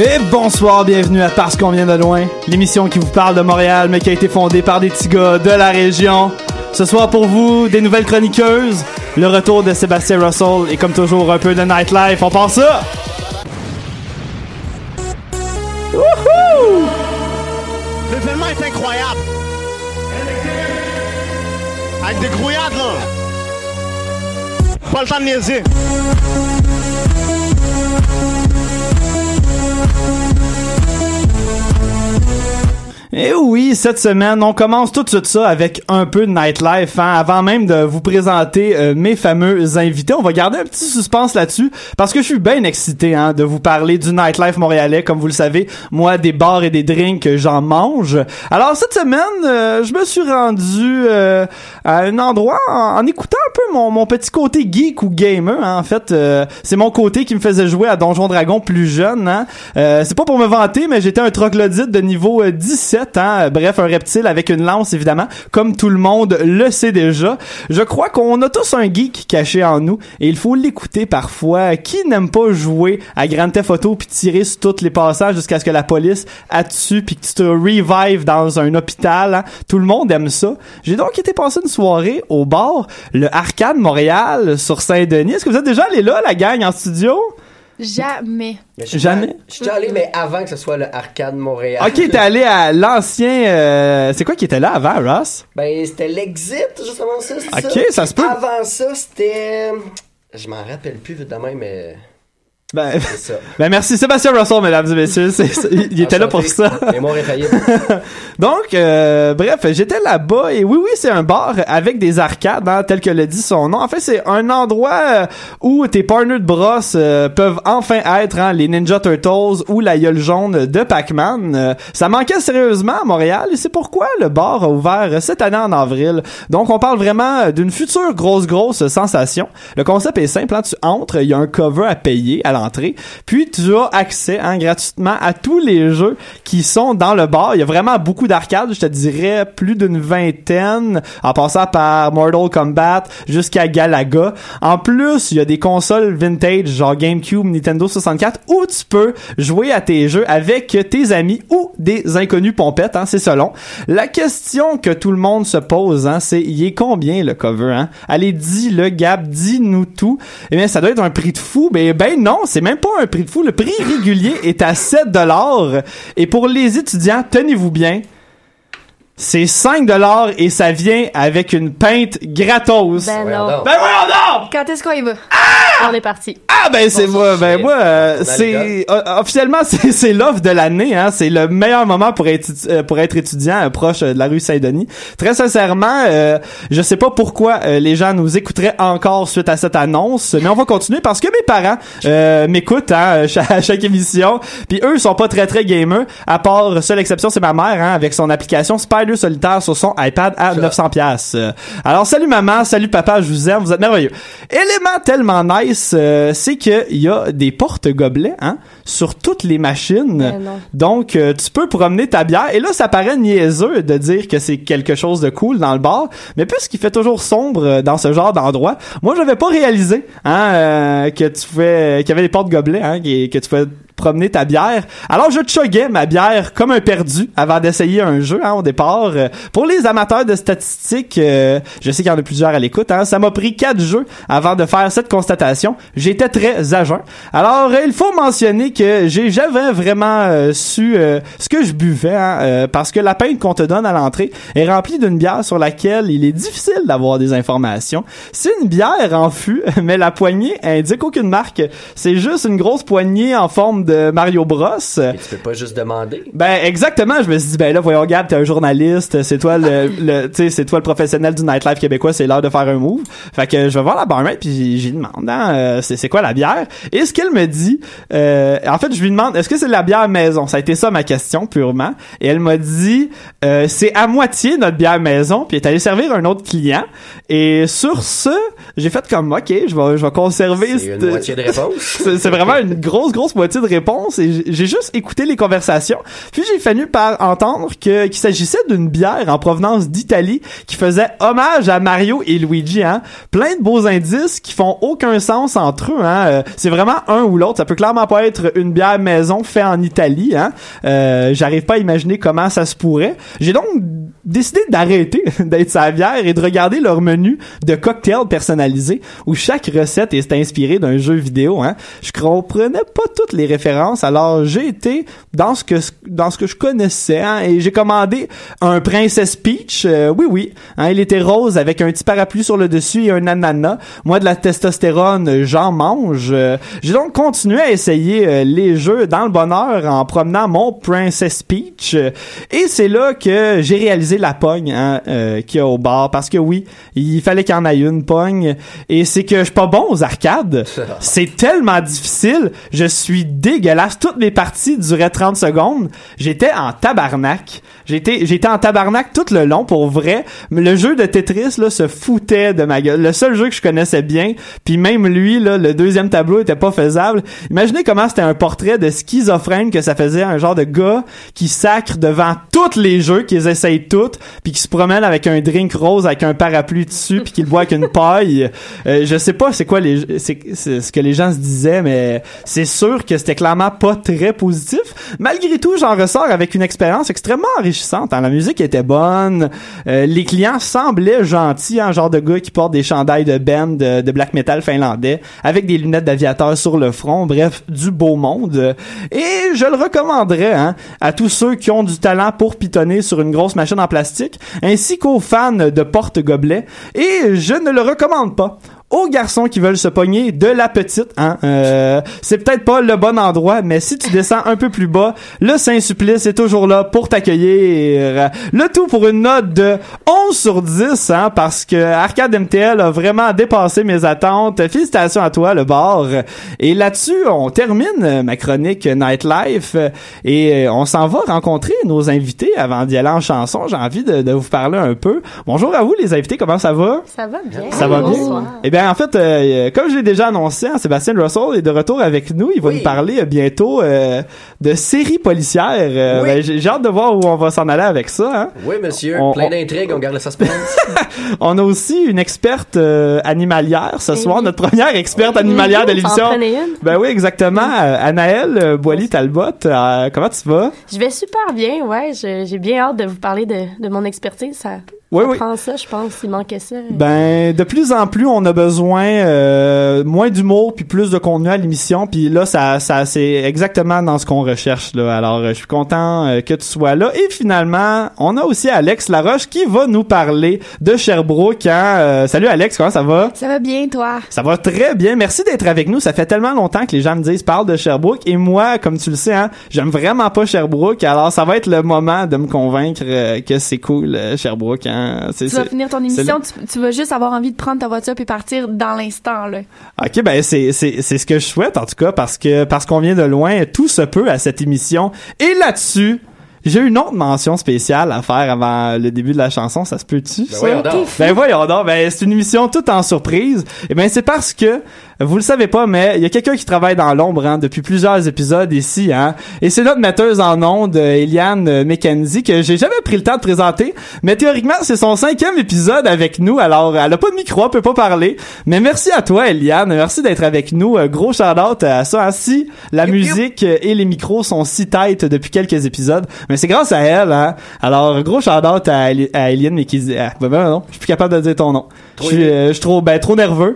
Et bonsoir, bienvenue à Parce qu'on vient de loin, l'émission qui vous parle de Montréal, mais qui a été fondée par des petits gars de la région. Ce soir pour vous, des nouvelles chroniqueuses, le retour de Sébastien Russell et comme toujours un peu de nightlife, on pense ça! Wouhou! L'événement est incroyable! Avec des grouillades là! Pas le temps de niaiser! Et oui, cette semaine, on commence tout de suite ça avec un peu de nightlife, hein. Avant même de vous présenter mes fameux invités, on va garder un petit suspense là-dessus, parce que je suis bien excité, hein, de vous parler du nightlife montréalais. Comme vous le savez, moi, des bars et des drinks, j'en mange. Alors, cette semaine, je me suis rendu à un endroit en écoutant un peu mon petit côté geek ou gamer, hein. En fait, c'est mon côté qui me faisait jouer à Donjon Dragon plus jeune, hein. C'est pas pour me vanter, mais j'étais un troglodyte de niveau 17. Hein? Bref, un reptile avec une lance, évidemment, comme tout le monde le sait déjà. Je crois qu'on a tous un geek caché en nous et il faut l'écouter parfois. Qui n'aime pas jouer à Grand Theft Auto puis tirer sur tous les passages jusqu'à ce que la police attue puis que tu te revives dans un hôpital, hein? Tout le monde aime ça. J'ai donc été passer une soirée au bar, le Arcade Montréal sur Saint-Denis. Est-ce que vous êtes déjà allés là, la gang, en studio? Jamais. Jamais? Je suis déjà allé, mais avant que ce soit le Arcade Montréal. Ok, t'es allé à l'ancien... c'est quoi qui était là avant, Ross? Ben, c'était l'Exit, justement, ça. Ok, ça se peut. Avant ça, c'était... Je m'en rappelle plus, évidemment, mais... Ben, c'est ça. Ben merci Sébastien Russell, mesdames et messieurs, il était là pour ça. Donc, bref, j'étais là-bas et oui, c'est un bar avec des arcades, hein, tel que le dit son nom. En fait, c'est un endroit où tes partners de brosse peuvent enfin être, hein, les Ninja Turtles ou la gueule jaune de Pac-Man. Ça manquait sérieusement à Montréal et c'est pourquoi le bar a ouvert cette année en avril. Donc, on parle vraiment d'une future grosse sensation. Le concept est simple, hein, tu entres, il y a un cover à payer à l'entrée, puis tu as accès, hein, gratuitement à tous les jeux qui sont dans le bar. Il y a vraiment beaucoup d'arcades, je te dirais plus d'une vingtaine, en passant par Mortal Kombat jusqu'à Galaga. En plus, il y a des consoles vintage, genre GameCube, Nintendo 64, où tu peux jouer à tes jeux avec tes amis ou des inconnus pompettes, hein, c'est selon. La question que tout le monde se pose, hein, c'est, il est combien le cover, hein? Allez, dis-le, Gab, dis-nous tout. Eh bien, ça doit être un prix de fou, mais ben non, c'est même pas un prix de fou. Le prix régulier est à 7$. Et pour les étudiants, tenez-vous bien, c'est 5$ et ça vient avec une pinte gratos. Ben non! Quand est-ce qu'on y va? Ah! On est parti. Ah ben c'est moi, c'est officiellement c'est l'offre de l'année, hein, c'est le meilleur moment pour être étudiant proche de la rue Saint-Denis. Très sincèrement, je sais pas pourquoi les gens nous écouteraient encore suite à cette annonce, mais on va continuer parce que mes parents m'écoutent, hein, à chaque émission, puis eux sont pas très gamers, à part seule exception c'est ma mère, hein, avec son application Spider solitaire sur son iPad à 900$. Alors, salut maman, salut papa, je vous aime, vous êtes merveilleux. Élément tellement nice, c'est qu'il y a des portes gobelets, hein, sur toutes les machines. Donc, tu peux promener ta bière. Et là, ça paraît niaiseux de dire que c'est quelque chose de cool dans le bar. Mais puisqu'il fait toujours sombre dans ce genre d'endroit, moi, j'avais pas réalisé, hein, que tu pouvais, qu'il y avait des portes gobelets, hein, que tu pouvais promener ta bière. Alors, je chuguais ma bière comme un perdu avant d'essayer un jeu, hein, au départ. Pour les amateurs de statistiques, je sais qu'il y en a plusieurs à l'écoute, hein, ça m'a pris 4 jeux avant de faire cette constatation. J'étais très à jeun. Alors, il faut mentionner que j'avais vraiment su ce que je buvais, hein, parce que la pinte qu'on te donne à l'entrée est remplie d'une bière sur laquelle il est difficile d'avoir des informations. C'est une bière en fût, mais la poignée indique aucune marque. C'est juste une grosse poignée en forme de Mario Bros. Et tu peux pas juste demander. Ben exactement, je me suis dit ben là voyons Gab, t'es un journaliste, c'est toi le tu sais c'est toi le professionnel du nightlife québécois, c'est l'heure de faire un move. Fait que je vais voir la barmaid puis j'y demande hein, c'est quoi la bière et ce qu'elle me dit en fait je lui demande est-ce que c'est de la bière maison? Ça a été ça ma question purement et elle m'a dit c'est à moitié notre bière maison puis elle est allée servir un autre client et sur ce, j'ai fait comme OK, je vais conserver c'est une moitié de réponse. c'est vraiment une grosse moitié de réponse et j'ai juste écouté les conversations. Puis j'ai fini par entendre qu'il s'agissait d'une bière en provenance d'Italie qui faisait hommage à Mario et Luigi, hein. Plein de beaux indices qui font aucun sens entre eux, hein. C'est vraiment un ou l'autre. Ça peut clairement pas être une bière maison faite en Italie, hein. J'arrive pas à imaginer comment ça se pourrait. J'ai donc décidé d'arrêter d'être sa bière et de regarder leur menu de cocktails personnalisés où chaque recette est inspirée d'un jeu vidéo, hein. Je comprenais pas toutes les références, alors j'ai été dans ce que je connaissais, hein, et j'ai commandé un Princess Peach, oui, hein, il était rose avec un petit parapluie sur le dessus et un ananas. Moi, de la testostérone, j'en mange. J'ai donc continué à essayer les jeux dans le bonheur en promenant mon Princess Peach, et c'est là que j'ai réalisé la pogne, hein, qu'il y a au bar, parce que oui, il fallait qu'il y en ait une pogne, et c'est que je suis pas bon aux arcades. C'est tellement difficile, je suis dégueulasse. Toutes mes parties duraient 30 secondes. J'étais en tabarnak tout le long, pour vrai. Le jeu de Tetris, là, se foutait de ma gueule. Le seul jeu que je connaissais bien, puis même lui, là, le deuxième tableau était pas faisable. Imaginez comment c'était un portrait de schizophrène que ça faisait un genre de gars qui sacre devant tous les jeux, qu'ils essayent toutes, puis qui se promène avec un drink rose, avec un parapluie dessus, puis qu'il boit avec une paille. Je sais pas c'est quoi c'est ce que les gens se disaient, mais c'est sûr que c'était clairement pas très positif. Malgré tout, j'en ressors avec une expérience extrêmement enrichissante, hein. La musique était bonne, les clients semblaient gentils, hein, genre de gars qui portent des chandails de band de black metal finlandais avec des lunettes d'aviateur sur le front, bref, du beau monde. Et je le recommanderais, hein, à tous ceux qui ont du talent pour pitonner sur une grosse machine en plastique, ainsi qu'aux fans de porte-gobelets, et je ne le recommande pas aux garçons qui veulent se pogner de la petite, hein. C'est peut-être pas le bon endroit, mais si tu descends un peu plus bas, le Saint-Supplice est toujours là pour t'accueillir. Le tout pour une note de 11 sur 10, hein, parce que Arcade MTL a vraiment dépassé mes attentes. Félicitations à toi, le bar. Et là-dessus, on termine ma chronique Nightlife et on s'en va rencontrer nos invités avant d'y aller en chanson. J'ai envie de vous parler un peu. Bonjour à vous, les invités. Comment ça va? Ça va bien. Ça va bien? Bonsoir. Eh bien, en fait, comme je l'ai déjà annoncé, hein, Sébastien Russell est de retour avec nous. Il va nous parler bientôt de séries policières. Ben, j'ai hâte de voir où on va s'en aller avec ça. Hein. Oui, monsieur. Plein d'intrigues. On garde le suspense. On a aussi une experte animalière ce soir. Notre première experte animalière de l'émission. Ben oui, exactement. Anaëlle Boily-Talbot. Comment tu vas? Je vais super bien, ouais. J'ai bien hâte de vous parler de mon expertise. Oui. Prend ça, je pense, il manquait ça. Ben, de plus en plus, on a besoin moins d'humour puis plus de contenu à l'émission. Puis là, ça c'est exactement dans ce qu'on recherche là. Alors, je suis content que tu sois là. Et finalement, on a aussi Alex Laroche qui va nous parler de Sherbrooke. Hein? Salut Alex, comment ça va? Ça va bien, toi? Ça va très bien. Merci d'être avec nous. Ça fait tellement longtemps que les gens me disent parle de Sherbrooke. Et moi, comme tu le sais, hein, j'aime vraiment pas Sherbrooke. Alors, ça va être le moment de me convaincre que c'est cool Sherbrooke. Hein? Tu vas finir ton émission, tu vas juste avoir envie de prendre ta voiture puis partir dans l'instant là. OK, ben c'est ce que je souhaite en tout cas, parce qu'on vient de loin, tout se peut à cette émission. Et là-dessus, j'ai une autre mention spéciale à faire avant le début de la chanson, ça se peut-tu? Ben voyons donc, c'est une émission toute en surprise. Et ben c'est parce que Vous le savez pas, mais il y a quelqu'un qui travaille dans l'ombre depuis plusieurs épisodes ici, Et c'est notre metteuse en ondes, Éliane McKenzie, que j'ai jamais pris le temps de présenter. Mais théoriquement, c'est son 5e épisode avec nous. Alors, elle a pas de micro, elle peut pas parler. Mais merci à toi, Éliane. Merci d'être avec nous. Gros shout-out à ça. Si la musique et les micros sont si tight depuis quelques épisodes, mais c'est grâce à elle, Alors, gros shout-out à Éliane McKenzie. Non, je suis plus capable de dire ton nom. Je suis trop nerveux.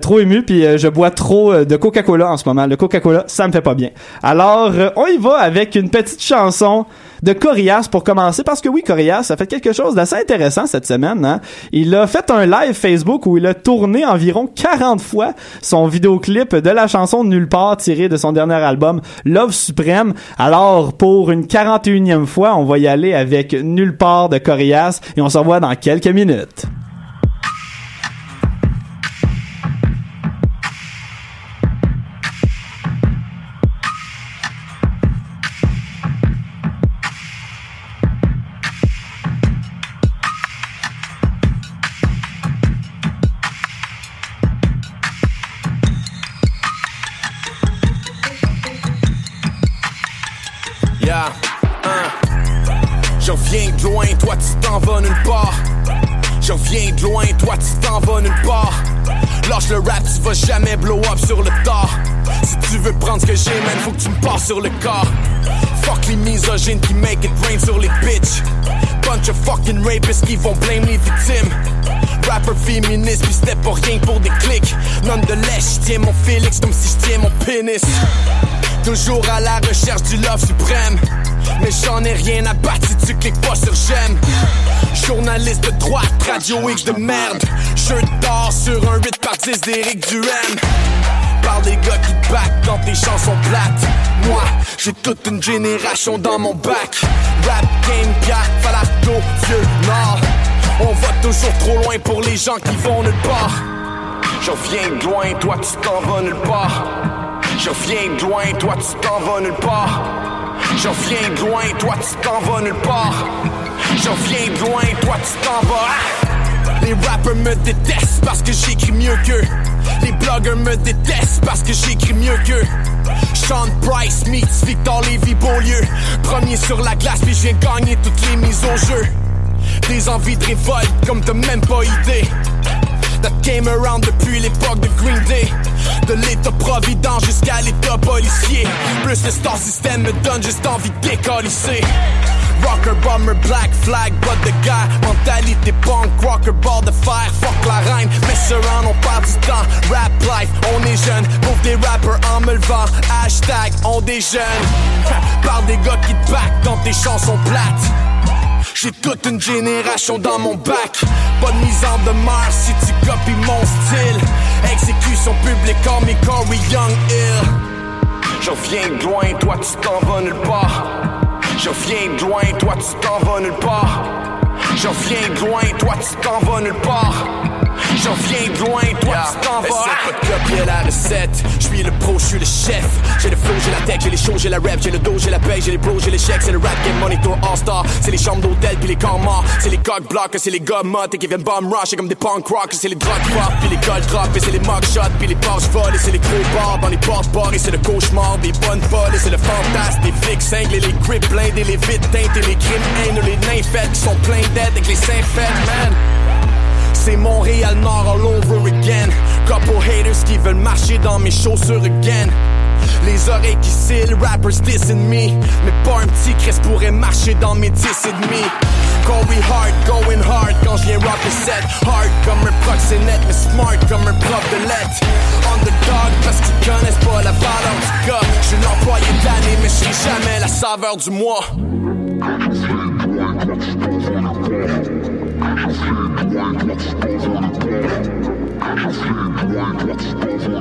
Trop ému, puis je bois trop de Coca-Cola en ce moment. Le Coca-Cola, ça me fait pas bien. Alors, on y va avec une petite chanson de Koriass pour commencer, parce que oui, Koriass a fait quelque chose d'assez intéressant cette semaine, Il a fait un live Facebook où il a tourné environ 40 fois son vidéoclip de la chanson Nulle part tirée de son dernier album Love Suprême. Alors, pour une 41e fois, on va y aller avec Nulle part de Koriass et on se revoit dans quelques minutes. Je viens de loin, toi tu t'en vas nulle part. Je viens de loin, toi tu t'en vas nulle part. Lâche le rap, tu vas jamais blow up sur le tard. Si tu veux prendre ce que j'ai, man, faut que tu me passes sur le corps. Fuck les misogynes qui make it rain sur les bitches. Bunch of fucking rapists qui vont blame les victimes. Rapper féministe, pis c'était pas rien pour des clics. Nonetheless, j'tiens mon Félix comme si j'tiens mon pénis. Toujours à la recherche du love suprême. Mais j'en ai rien à battre si tu cliques pas sur j'aime. Journaliste de droite, radio X de merde. Jeu d'or sur un 8 par 10 d'Éric Duhem. Par les gars qui te battent dans tes chansons plates. Moi, j'ai toute une génération dans mon bac. Rap, game, gap, falardo, vieux, nord. On va toujours trop loin pour les gens qui vont nulle part. J'en viens de loin, toi tu t'en vas nulle part. J'en viens de loin, toi tu t'en vas nulle part. J'en viens de loin, toi tu t'en vas nulle part. J'en viens de loin, toi tu t'en vas. Les rappers me détestent parce que j'écris mieux qu'eux. Les blogueurs me détestent parce que j'écris mieux qu'eux. Sean Price meets Victor Lévy-Beaulieu. Premier sur la glace puis je viens gagner toutes les mises au jeu. Des envies de révolte comme t'as même pas idée. That came around depuis l'époque de Green Day. De l'état provident jusqu'à l'état policier. Plus le star system me donne juste envie de décolisser. Rocker, bomber, black flag, but the guy. Mentalité punk, rocker, bord de fer. Fuck la reine, mais surround, on perd du temps. Rap life, on est jeune. Pauvre des rappers en me levant. Hashtag, on déjeune. Par des gars qui te back dans tes chansons plates. J'ai toute une génération dans mon bac. Pas de mise en demeure si tu copies mon style. Exécution publique comme mes Corey Young Hill. J'en viens de loin, toi tu t'en vas nulle part. J'en viens de loin, toi tu t'en vas nulle part. J'en viens de loin, toi tu t'en vas nulle part. J'en viens de loin, toi tu t'en vas. Essaie pas de copier la recette. J'suis le pro, j'suis le chef. J'ai le flow, j'ai la tech, j'ai les shows, j'ai la rap. J'ai le dos, j'ai la paye, j'ai les bros, j'ai les chèques. C'est le rap game, monitor, all-star. C'est les chambres d'hôtel puis les camps morts. C'est les cock blockers, c'est les gars mottes et qui viennent bomb rush. C'est comme des punk rockers, c'est les drug pop puis les gold drop. Et c'est les mug shots puis les passes folles. Et c'est les gros bars dans les portes-bars. Et c'est le cauchemar des bonnes folles. Et c'est le fantasme des flics singles. Et les grips blindes et les vides teintes. Et les crimes haineux, les nains fêtes qui sont pleins d'aides avec les seins fêtes, man. C'est Montréal Nord all over again. Couple haters qui veulent marcher dans mes chaussures again. Les oreilles qui scillent, rappers dissing me. Mais pas un petit Chris pourrait marcher dans mes 10 et demi. Corey Hart, going hard quand je viens rock le set. Hard comme un proxénète, mais smart comme un prof de lettres. Underdog parce qu'ils connaissent pas la valeur du gars. Je suis l'employé de l'année, mais je suis jamais la saveur du mois. C'est encore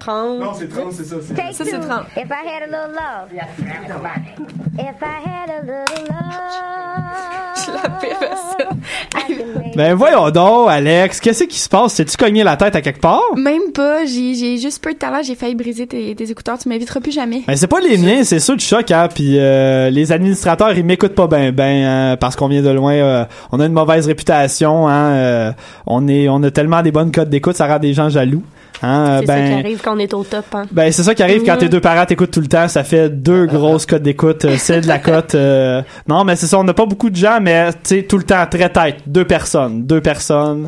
30? 30. Non, c'est 30, c'est ça. Ça, c'est 30. If I had a little love. If I had a little love. Je la paie, ça. Ben voyons donc, Alex, qu'est-ce qui se passe? T'es-tu cogné la tête à quelque part? Même pas, j'ai juste peu de talent, j'ai failli briser tes écouteurs, tu m'inviteras plus jamais. Ben c'est pas les miens, c'est ceux du choc, hein, puis les administrateurs, ils m'écoutent pas ben, hein, parce qu'on vient de loin, on a une mauvaise réputation, hein, on a tellement des bonnes cotes d'écoute, ça rend des gens jaloux. Hein, c'est ça qui arrive quand on est au top. Hein. Ben c'est ça qui arrive quand tes deux parents t'écoutent tout le temps. Ça fait deux grosses cotes d'écoute. C'est de la cote. Non, mais c'est ça. On n'a pas beaucoup de gens, mais tu sais tout le temps très tête. Deux personnes.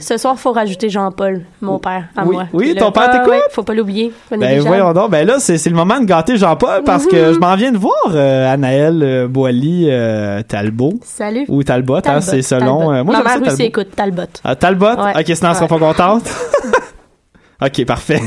Ce soir, faut rajouter Jean-Paul, mon père, à moi. Oui, ton père t'écoute. Ouais, faut pas l'oublier. Ben voyons donc. Ben là, c'est le moment de gâter Jean-Paul parce que je m'en viens de voir Anaëlle Boily-Talbot. Salut. Ou Talbot, hein, c'est selon. Moi, ma mère aussi écoute Talbot. Ah, Talbot. Ouais. Ok, sinon on sera pas contente. OK, parfait.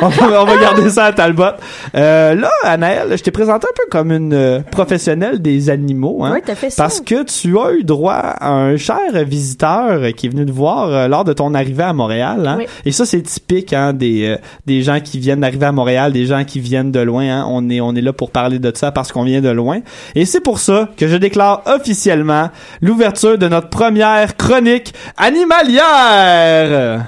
on va garder ça à Talbot. Là, Anaëlle, je t'ai présenté un peu comme une professionnelle des animaux. Hein, oui, t'as fait ça. Parce que tu as eu droit à un cher visiteur qui est venu te voir lors de ton arrivée à Montréal. Hein. Oui. Et ça, c'est typique hein, des gens qui viennent d'arriver à Montréal, des gens qui viennent de loin. Hein. On est là pour parler de ça parce qu'on vient de loin. Et c'est pour ça que je déclare officiellement l'ouverture de notre première chronique animalière.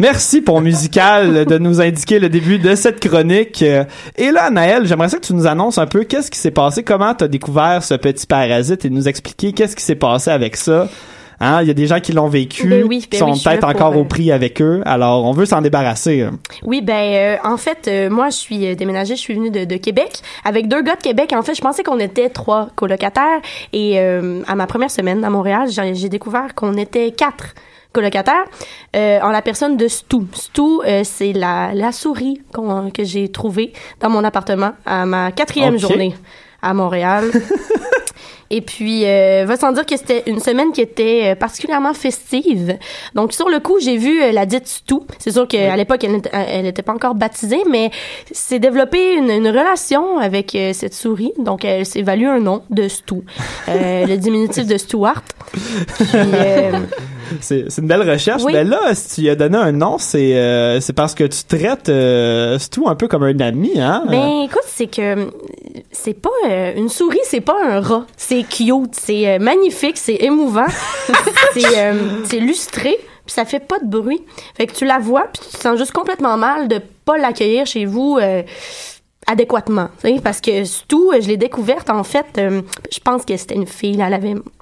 Merci pour musical de nous indiquer le début de cette chronique. Et là, Anaëlle, j'aimerais ça que tu nous annonces un peu qu'est-ce qui s'est passé, comment t'as découvert ce petit parasite et nous expliquer qu'est-ce qui s'est passé avec ça. Hein, il y a des gens qui l'ont vécu, qui sont peut-être encore au prix avec eux. Alors, on veut s'en débarrasser. Oui, ben en fait, moi, je suis déménagée, je suis venue de Québec avec deux gars de Québec. En fait, je pensais qu'on était trois colocataires. Et à ma première semaine à Montréal, j'ai découvert qu'on était quatre colocataire en la personne de Stu. Stu, c'est la souris que j'ai trouvée dans mon appartement à ma quatrième journée à Montréal. Et puis, va sans dire que c'était une semaine qui était particulièrement festive. Donc, sur le coup, j'ai vu la dite Stu. C'est sûr qu'à l'époque, elle n'était pas encore baptisée, mais s'est développée une relation avec cette souris. Donc, elle s'est value un nom de Stu. Le diminutif de Stuart. Puis, c'est une belle recherche. Oui. Mais là, si tu lui as donné un nom, c'est parce que tu traites Stu un peu comme un ami, hein? Ben, écoute, c'est que c'est pas une souris, c'est pas un rat. C'est cute, c'est magnifique, c'est émouvant, c'est lustré, puis ça fait pas de bruit. Fait que tu la vois, puis tu te sens juste complètement mal de pas l'accueillir chez vous adéquatement. Parce que surtout, je l'ai découverte, en fait, je pense que c'était une fille, là,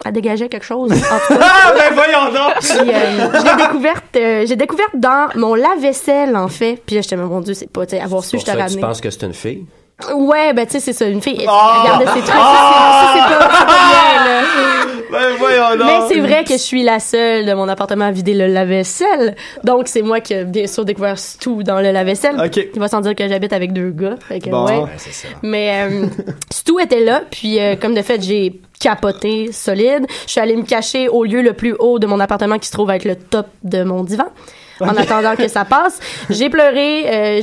elle dégageait quelque chose. En tout cas. Ah, ben voyons donc! Puis, j'ai découverte dans mon lave-vaisselle, en fait. Puis là, j'étais, mon Dieu, c'est pas, tu sais, avoir su, je te ramenais. Tu penses que c'est une fille? Ouais, ben tu sais, c'est ça, une fille. Regardez, c'est trop. Ça, c'est pas bien, là. Ben voyons donc. Mais c'est vrai que je suis la seule de mon appartement à vider le lave-vaisselle. Donc, c'est moi qui ai bien sûr découvert Stu dans le lave-vaisselle. OK. Il va sans dire que j'habite avec deux gars. Fait que, bon, ouais, c'est ça. Mais Stu était là, puis comme de fait, j'ai capoté solide. Je suis allée me cacher au lieu le plus haut de mon appartement qui se trouve être le top de mon divan. Okay. En attendant que ça passe. J'ai pleuré,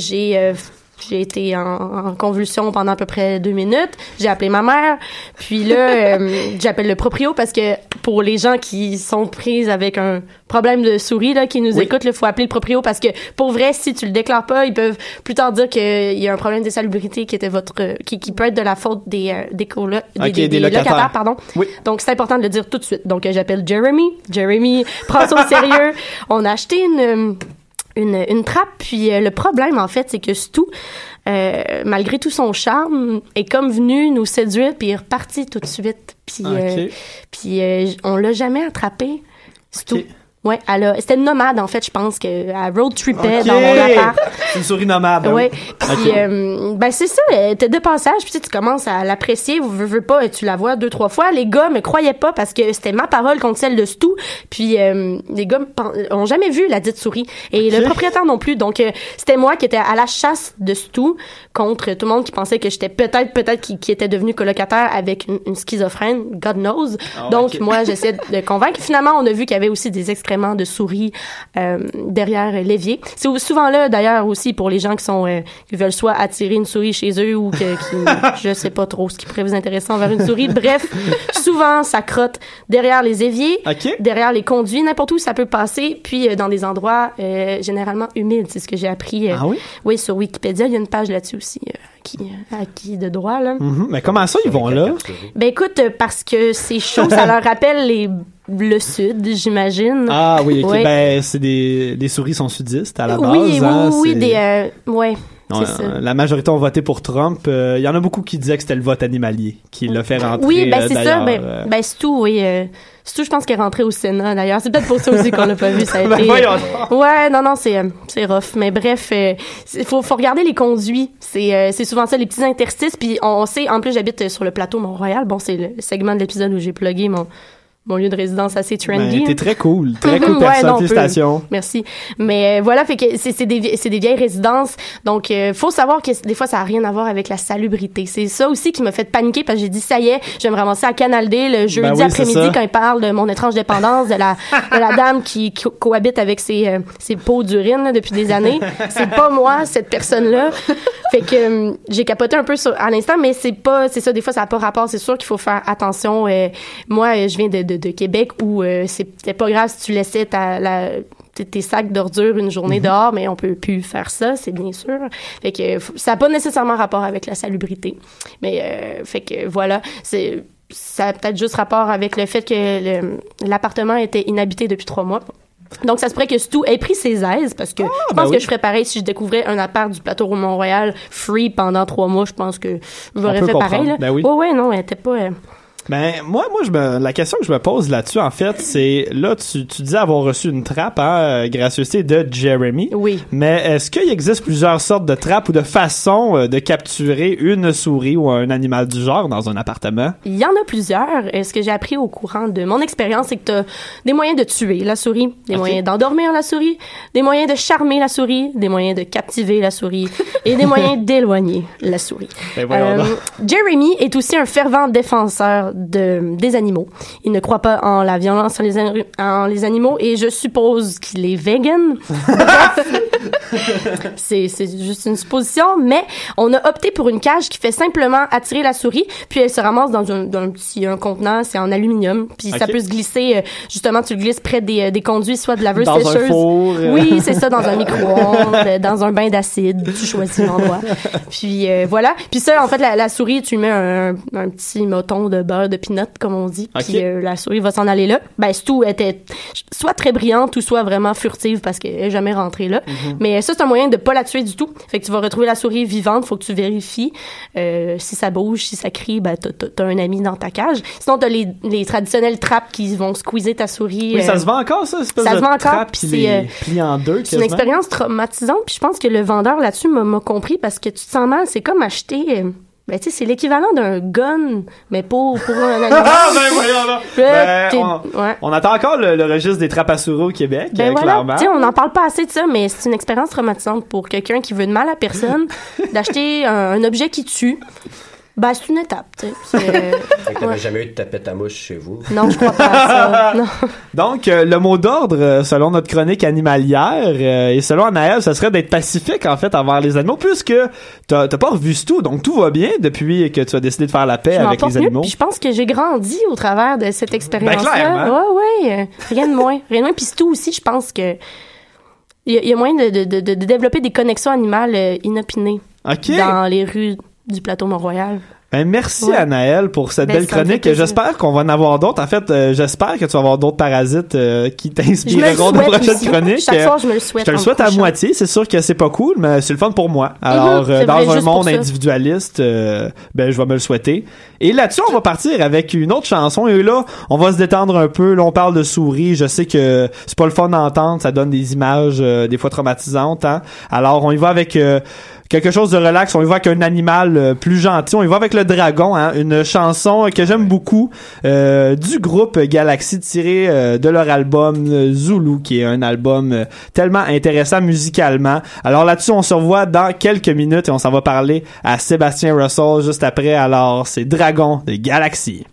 j'ai été en convulsion pendant à peu près 2 minutes. J'ai appelé ma mère. Puis là, j'appelle le proprio parce que pour les gens qui sont pris avec un problème de souris là, qui nous écoutent, il faut appeler le proprio parce que pour vrai, si tu le déclares pas, ils peuvent plus tard dire qu'il y a un problème d'insalubrité qui était qui peut être de la faute des locataires, pardon. Oui. Donc c'est important de le dire tout de suite. Donc j'appelle Jeremy. Jeremy, prends ça au sérieux. On a acheté une trappe, puis le problème, en fait, c'est que Stu, malgré tout son charme, est comme venu nous séduire, puis est reparti tout de suite. Puis, on l'a jamais attrapé, Stu. Okay. Ouais, c'était une nomade, en fait, je pense, qu'elle road-trippait dans mon appart. C'est une souris nomade. Hein? Ouais. Puis, ben, c'est ça, elle était de passage, puis tu commences à l'apprécier, veux pas, et tu la vois 2-3 fois. Les gars me croyaient pas parce que c'était ma parole contre celle de Stu, puis les gars ont jamais vu la dite souris. Et le propriétaire non plus, donc c'était moi qui étais à la chasse de Stu contre tout le monde qui pensait que j'étais peut-être qui était devenu colocataire avec une schizophrène, God knows. Oh, donc, moi, j'essayais de convaincre. Finalement, on a vu qu'il y avait aussi des excréments de souris derrière l'évier. C'est souvent là, d'ailleurs, aussi pour les gens qui veulent soit attirer une souris chez eux ou je sais pas trop ce qui pourrait vous intéresser envers une souris. Bref, souvent, ça crotte derrière les éviers, derrière les conduits, n'importe où ça peut passer, puis dans des endroits généralement humides. C'est ce que j'ai appris. Ah oui? Oui, sur Wikipédia, il y a une page là-dessus aussi. acquis de droit, là. Mm-hmm. Mais comment ça, ils vont là? Ben écoute, parce que c'est chaud, ça leur rappelle le Sud, j'imagine. Ah oui, okay. Ouais. Ben c'est des souris sont sudistes à la base. Oui, hein, oui, c'est... ouais. Non, la majorité ont voté pour Trump. Il y en a beaucoup qui disaient que c'était le vote animalier qui l'a fait rentrer. Oui, ben c'est ça. Ben c'est tout, oui. C'est tout, je pense, qui est rentré au Sénat, d'ailleurs. C'est peut-être pour ça aussi qu'on l'a pas vu. Ça a été... ouais, non, c'est rough. Mais bref, faut regarder les conduits. C'est souvent ça, les petits interstices. Puis on sait, en plus, j'habite sur le plateau Mont-Royal. Bon, c'est le segment de l'épisode où j'ai plugué mon lieu de résidence assez trendy. Ben, t'es très cool personne, félicitations. Ouais, merci. Mais voilà, fait que c'est des vieilles résidences, donc faut savoir que des fois ça a rien à voir avec la salubrité. C'est ça aussi qui m'a fait paniquer parce que j'ai dit ça y est, je vais me ramasser à Canal D le jeudi après-midi quand ils parlent de mon étrange dépendance de la dame qui cohabite avec ses pots d'urine là, depuis des années. C'est pas moi cette personne-là. Fait que j'ai capoté un peu à l'instant, mais c'est ça, des fois ça a pas rapport, c'est sûr qu'il faut faire attention. Moi je viens de Québec où c'était pas grave si tu laissais tes sacs d'ordures une journée dehors, mais on peut plus faire ça, c'est bien sûr. Fait que ça n'a pas nécessairement rapport avec la salubrité. Mais fait que voilà, ça a peut-être juste rapport avec le fait que l'appartement était inhabité depuis 3 mois. Donc, ça se pourrait que Stu ait pris ses aises parce que je pense que je ferais pareil si je découvrais un appart du plateau Mont-Royal free pendant 3 mois. Je pense que j'aurais fait pareil. Là. Ben oui. Oh, ouais, non, elle était pas... Ben, moi, la question que je me pose là-dessus, en fait, c'est, là, tu dis avoir reçu une trappe, hein, gracieuseté de Jeremy. Oui. Mais est-ce qu'il existe plusieurs sortes de trappes ou de façons de capturer une souris ou un animal du genre dans un appartement? Il y en a plusieurs. Ce que j'ai appris au courant de mon expérience, c'est que t'as des moyens de tuer la souris, des moyens d'endormir la souris, des moyens de charmer la souris, des moyens de captiver la souris et des moyens d'éloigner la souris. Ben, Jeremy est aussi un fervent défenseur des animaux. Il ne croit pas en la violence sur les animaux et je suppose qu'il est vegan. c'est juste une supposition, mais on a opté pour une cage qui fait simplement attirer la souris, puis elle se ramasse dans un petit contenant, c'est en aluminium, puis ça peut se glisser, justement, tu le glisses près des conduits, soit de laveuse sécheuse. Dans un four. Oui, c'est ça, dans un micro-ondes, dans un bain d'acide, tu choisis l'endroit. Puis voilà. Puis ça, en fait, la souris, tu mets un petit moton de beurre de peanut, comme on dit, puis la souris va s'en aller là. Ben, Stu était soit très brillante ou soit vraiment furtive parce qu'elle n'est jamais rentrée là. Mm-hmm. Mais ça, c'est un moyen de ne pas la tuer du tout. Fait que tu vas retrouver la souris vivante, faut que tu vérifies si ça bouge, si ça crie, ben, t'as un ami dans ta cage. Sinon, t'as les traditionnelles trappes qui vont squeezer ta souris. Oui, ça se vend encore, ça, espèce de trappe qui les plie en deux. C'est une expérience traumatisante, puis je pense que le vendeur là-dessus m'a compris parce que tu te sens mal, c'est comme acheter... Ben, tu sais, c'est l'équivalent d'un gun, mais pour un animal. Ah, ben, voyons là! On attend encore le registre des trappes à souris au Québec, ben voilà, clairement. Tu sais, on n'en parle pas assez de ça, mais c'est une expérience traumatisante pour quelqu'un qui veut de mal à personne d'acheter un objet qui tue. Ben, c'est une étape, tu sais. Fait que t'avais jamais eu de tapette à mouche chez vous. Non, je crois pas à ça. Non. Donc, le mot d'ordre, selon notre chronique animalière, et selon Anaëlle, ça serait d'être pacifique, en fait, envers les animaux, puisque t'as pas revu tout, donc tout va bien depuis que tu as décidé de faire la paix avec les animaux. Puis je pense que j'ai grandi au travers de cette expérience-là. Ben, clairement. Ouais, rien de moins. Rien de moins. Puis tout aussi, je pense que il y a moyen de développer des connexions animales inopinées. Okay. Dans les rues du plateau Mont-Royal. Ben, merci Anaëlle pour cette belle chronique. J'espère qu'on va en avoir d'autres. En fait, j'espère que tu vas avoir d'autres parasites qui t'inspireront de prochaines chroniques. Chaque soir, je me le souhaite. Je te le souhaite à moitié. C'est sûr que c'est pas cool, mais c'est le fun pour moi. Alors, dans un monde individualiste, ben, je vais me le souhaiter. Et là-dessus, on va partir avec une autre chanson. Et là, on va se détendre un peu. Là, on parle de souris. Je sais que c'est pas le fun d'entendre. Ça donne des images, des fois traumatisantes, hein? Alors, on y va avec quelque chose de relax. On y va avec un animal plus gentil. On y va avec le Dragon, hein, une chanson que j'aime beaucoup du groupe Galaxies tirée de leur album Zulu, qui est un album tellement intéressant musicalement. Alors là-dessus, on se revoit dans quelques minutes et on s'en va parler à Sébastien Russell juste après. Alors, c'est Dragon de Galaxies.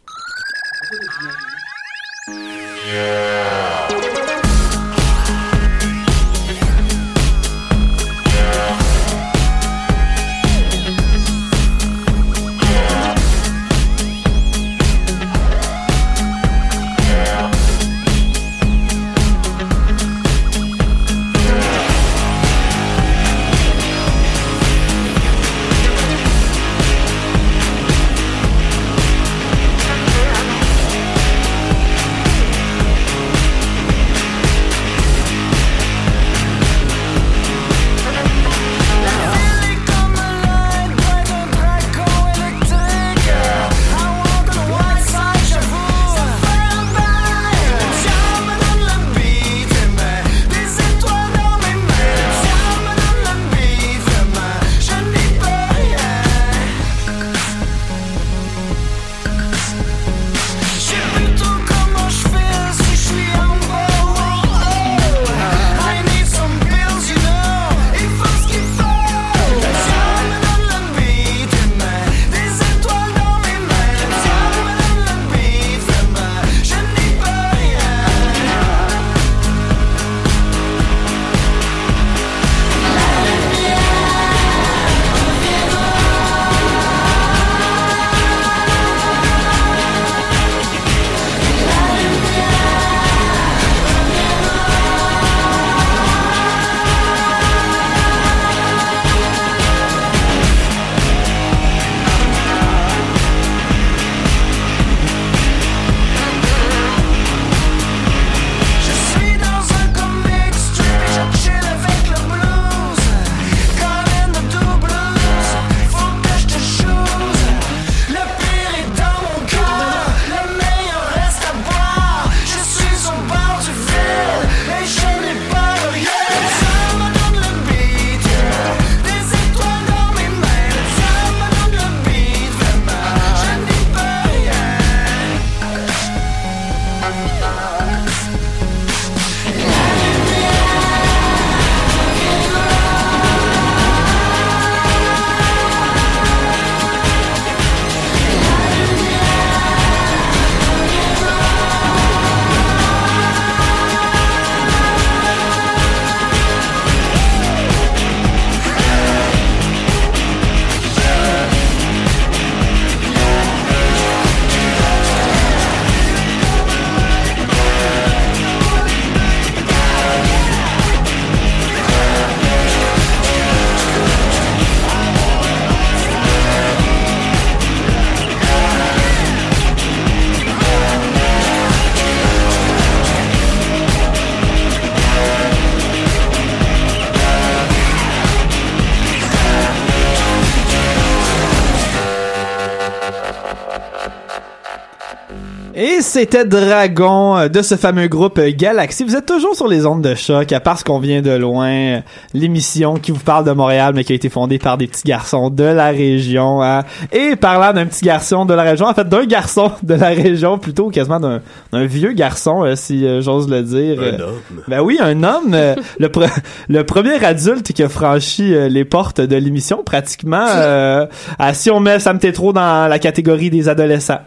Et c'était Dragon de ce fameux groupe Galaxies. Vous êtes toujours sur les ondes de choc, à Parce qu'on vient de loin, l'émission qui vous parle de Montréal, mais qui a été fondée par des petits garçons de la région. Hein? Et parlant d'un petit garçon de la région, en fait d'un garçon de la région, plutôt quasiment d'un vieux garçon, si j'ose le dire. Un homme. Ben oui, un homme. Le premier adulte qui a franchi les portes de l'émission, pratiquement. Si on met Sam Tétrault dans la catégorie des adolescents,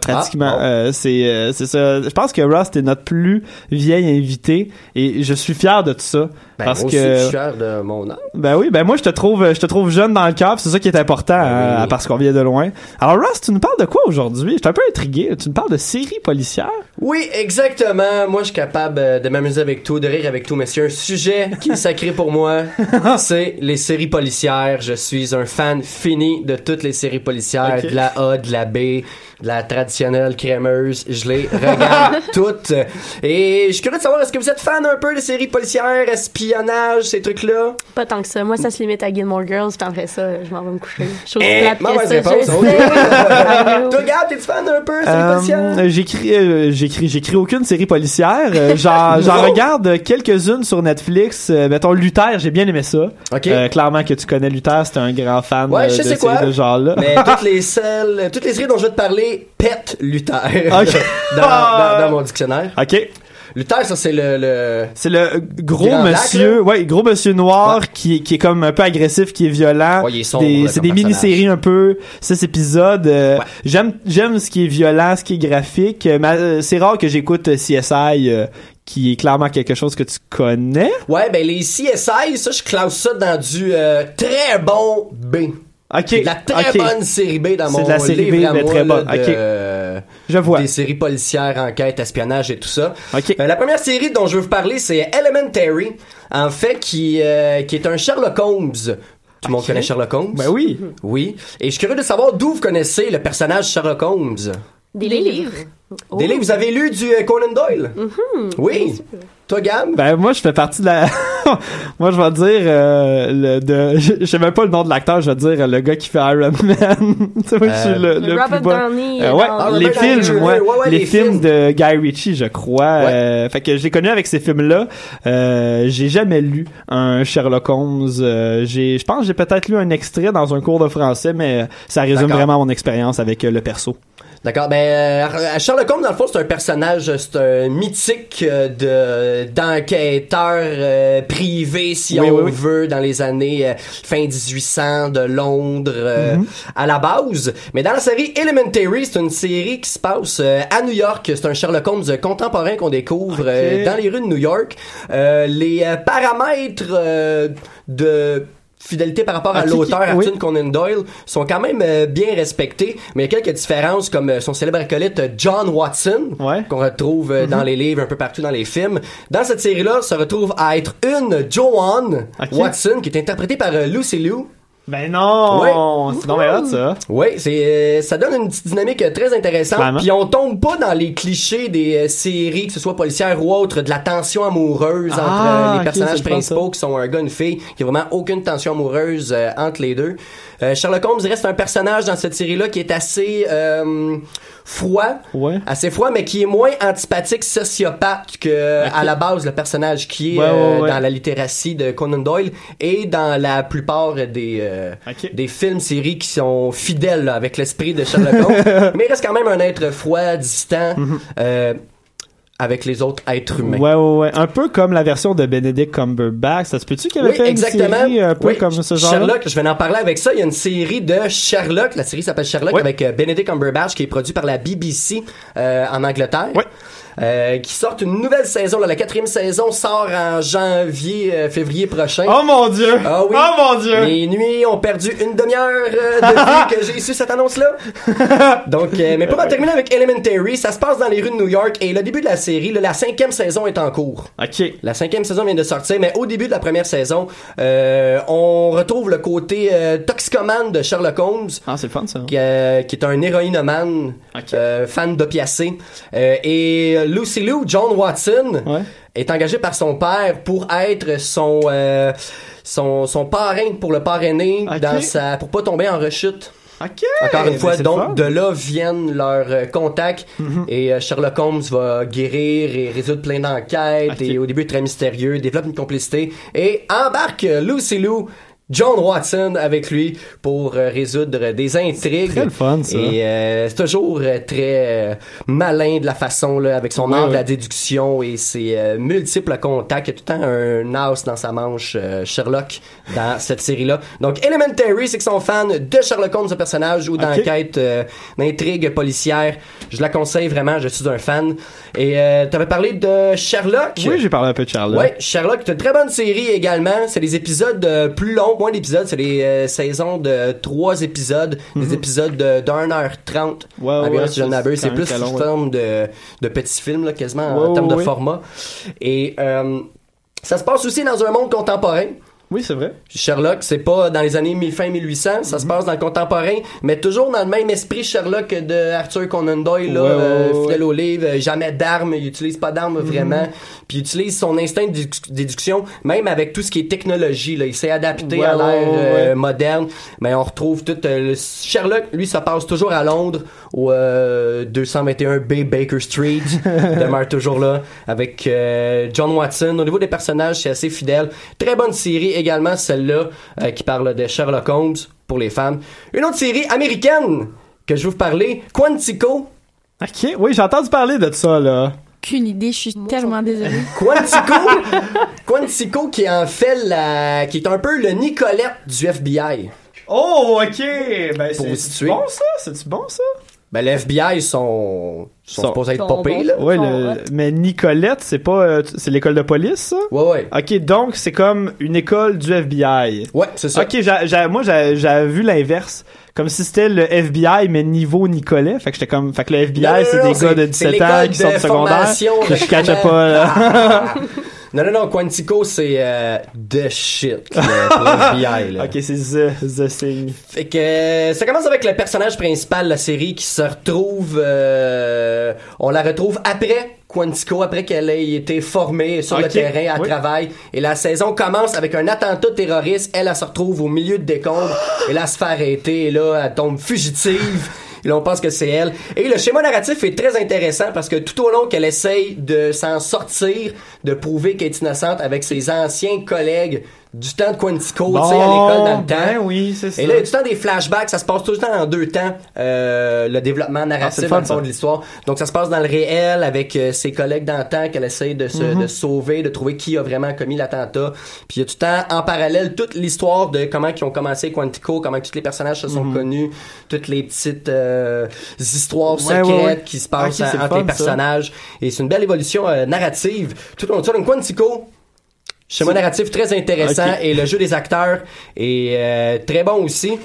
pratiquement. C'est ça. Je pense que Ross est notre plus vieil invité et je suis fier de tout ça. Parce que cher de mon âge. Ben oui, ben moi je te trouve jeune dans le cœur, c'est ça qui est important oui. Parce qu'on vient de loin. Alors Ross, tu nous parles de quoi aujourd'hui? Je suis un peu intrigué, tu nous parles de séries policières? Oui, exactement. Moi je suis capable de m'amuser avec tout, de rire avec tout, mais c'est un sujet qui est sacré pour moi, c'est les séries policières. Je suis un fan fini de toutes les séries policières, okay. De la A, de la B, de la traditionnelle crémeuse, je les regarde toutes. Et je suis curieux de savoir, est-ce que vous êtes fan un peu des séries policières, espionnage, ces trucs-là? Pas tant que ça. Moi, ça se limite à Gilmore Girls. Puis après ça, je m'en vais me coucher. Toi, regarde, t'es fan un peu, séries policières? J'écris aucune série policière. J'en regarde quelques-unes sur Netflix. Mettons, Luther, j'ai bien aimé ça. Okay. Clairement que tu connais Luther, c'était un grand fan de séries de ce genre-là. Mais toutes les séries dont je vais te parler, pète Luther dans mon dictionnaire. OK. Luther, ça c'est le c'est le gros monsieur, lac, ouais, gros monsieur noir qui est comme un peu agressif, qui est violent. Ouais, c'est des mini-séries un peu, 6 épisodes. Ouais. J'aime ce qui est violent, ce qui est graphique. C'est rare que j'écoute CSI. Qui est clairement quelque chose que tu connais. Ouais, ben les CSI, ça je classe ça dans du très bon B. Okay, de la très bonne série B dans mon livre. C'est de la série B, mais très bonne. Je vois. Des séries policières, enquêtes, espionnage et tout ça. Okay. La première série dont je veux vous parler, c'est Elementary, en fait, qui est un Sherlock Holmes. Tout le monde connaît Sherlock Holmes? Ben oui. Oui. Et je suis curieux de savoir d'où vous connaissez le personnage Sherlock Holmes. Des livres. Oh. Des livres. Vous avez lu du Conan Doyle? Mm-hmm. Oui. Toi, Gab? Ben, moi, je fais partie de la... moi, je vais dire... je sais même pas le nom de l'acteur. Je vais dire le gars qui fait Iron Man. Tu sais, moi, je suis le Robert plus Downey. Les films de Guy Ritchie, je crois. Ouais. Fait que je l'ai connu avec ces films-là. J'ai jamais lu un Sherlock Holmes. Je pense que j'ai peut-être lu un extrait dans un cours de français, mais ça résume vraiment mon expérience avec le perso. D'accord, ben Sherlock Holmes dans le fond c'est un personnage, c'est un mythique d'enquêteur privé si on veut dans les années fin 1800 de Londres à la base. Mais dans la série Elementary, c'est une série qui se passe à New York. C'est un Sherlock Holmes contemporain qu'on découvre dans les rues de New York. Les paramètres de fidélité par rapport à l'auteur Arthur Conan Doyle sont quand même bien respectés, mais il y a quelques différences comme son célèbre acolyte John Watson qu'on retrouve dans les livres, un peu partout dans les films. Dans cette série-là, se retrouve à être une Joanne Watson qui est interprétée par Lucy Liu. Ben non, c'est non mais hot, ça. Oui, ça donne une petite dynamique très intéressante. Puis on tombe pas dans les clichés des séries, que ce soit policières ou autres, de la tension amoureuse entre les personnages principaux qui sont un gars, une fille. Il y a vraiment aucune tension amoureuse entre les deux. Sherlock Holmes reste un personnage dans cette série-là qui est assez froid, mais qui est moins antipathique, sociopathe que à la base le personnage qui est dans la littératie de Conan Doyle et dans la plupart des films, séries qui sont fidèles là, avec l'esprit de Sherlock Holmes, mais il reste quand même un être froid, distant, avec les autres êtres humains. Ouais. Un peu comme la version de Benedict Cumberbatch. Ça se peut-tu qu'il avait fait une série un peu comme ce genre-là? Sherlock, je vais en parler avec ça. Il y a une série de Sherlock. La série s'appelle Sherlock avec Benedict Cumberbatch qui est produit par la BBC en Angleterre. Oui. Qui sortent une nouvelle saison. Là, la 4e saison sort en février prochain. Oh mon Dieu! Ah oui. Oh mon Dieu! Les nuits ont perdu une demi-heure depuis que j'ai su cette annonce-là. Donc, mais pour en terminer avec Elementary, ça se passe dans les rues de New York et le début de la série, la 5e saison est en cours. OK. La 5e saison vient de sortir, mais au début de la première saison, on retrouve le côté toxicomane de Sherlock Holmes. Ah, c'est le fun, ça. Qui est un héroïnomane, fan d'opiacés. Et Lucy Liu, John Watson, est engagé par son père pour être son parrain, pour le parrainer pour pas tomber en rechute. OK! Encore une fois, donc de là viennent leurs contacts et Sherlock Holmes va guérir et résoudre plein d'enquêtes et au début très mystérieux, développe une complicité et embarque Lucy Liu, John Watson avec lui pour résoudre des intrigues. Très le fun, ça. Et c'est toujours très malin de la façon, là, avec son art de la déduction et ses multiples contacts. Il y a tout le temps un as dans sa manche, Sherlock, dans cette série-là. Donc, Elementary, c'est que sont fans de Sherlock Holmes, ce personnage, ou d'enquête, d'intrigue policière. Je la conseille vraiment, je suis un fan. Et t'avais parlé de Sherlock. Oui, j'ai parlé un peu de Sherlock. Oui, Sherlock, c'est une très bonne série également. C'est des épisodes plus longs. Moins d'épisodes, c'est les saisons de 3 épisodes, des épisodes de 1h30 environ, si je n'abuse. C'est plus sous forme de petits films, là, quasiment en termes de format. Et ça se passe aussi dans un monde contemporain. Oui, c'est vrai. Sherlock, c'est pas dans les années 1800, ça se passe dans le contemporain, mais toujours dans le même esprit Sherlock de Arthur Conan Doyle, là, fidèle au livre, jamais d'armes, il utilise pas d'armes vraiment, puis il utilise son instinct de déduction, même avec tout ce qui est technologie, là, il s'est adapté à l'ère moderne, mais on retrouve tout le Sherlock, lui, ça passe toujours à Londres, au 221B Baker Street, demeure toujours là, avec John Watson. Au niveau des personnages, c'est assez fidèle. Très bonne série, également celle-là qui parle de Sherlock Holmes pour les femmes. Une autre série américaine que je vais vous parler, Quantico. OK, oui, j'ai entendu parler de ça, là. Aucune idée, je suis tellement désolée. Quantico qui est en fait qui est un peu le Nicolet du FBI. Oh, OK! Ben, c'est bon, ça? C'est-tu bon, ça? Ben, le FBI, ils sont supposés être pas pires, là. Ouais, mais Nicolette, c'est pas... c'est l'école de police, ça? Ouais. OK, donc, c'est comme une école du FBI. Ouais, c'est ça. OK, moi, j'avais vu l'inverse. Comme si c'était le FBI, mais niveau Nicolet. Fait que j'étais comme... Fait que le FBI, c'est des gars de 17 ans qui sont de secondaire. Que je cachais pas, là. Non, Quantico, c'est the shit, le FBI, là. OK, c'est the thing. Fait que ça commence avec le personnage principal de la série qui se retrouve... on la retrouve après Quantico, après qu'elle ait été formée sur le terrain, à travail. Et la saison commence avec un attentat terroriste. Elle se retrouve au milieu de décombres. Et là, elle se fait arrêter. Et là, elle tombe fugitive. Et là, on pense que c'est elle. Et le schéma narratif est très intéressant parce que tout au long qu'elle essaye de s'en sortir, de prouver qu'elle est innocente avec ses anciens collègues du temps de Quantico, tu sais, à l'école dans le temps. Oui, c'est ça. Et là, il y a tout le temps des flashbacks, ça se passe tout le temps en 2 temps, le développement narratif dans le fond de l'histoire. Donc, ça se passe dans le réel avec ses collègues dans le temps qu'elle essaye de sauver, de trouver qui a vraiment commis l'attentat. Puis il y a tout le temps, en parallèle, toute l'histoire de comment ils ont commencé Quantico, comment tous les personnages se sont connus, toutes les petites histoires secrètes qui se passent entre les personnages. Et c'est une belle évolution narrative. Tout le monde tourne Quantico. Schéma narratif très intéressant et le jeu des acteurs est très bon aussi.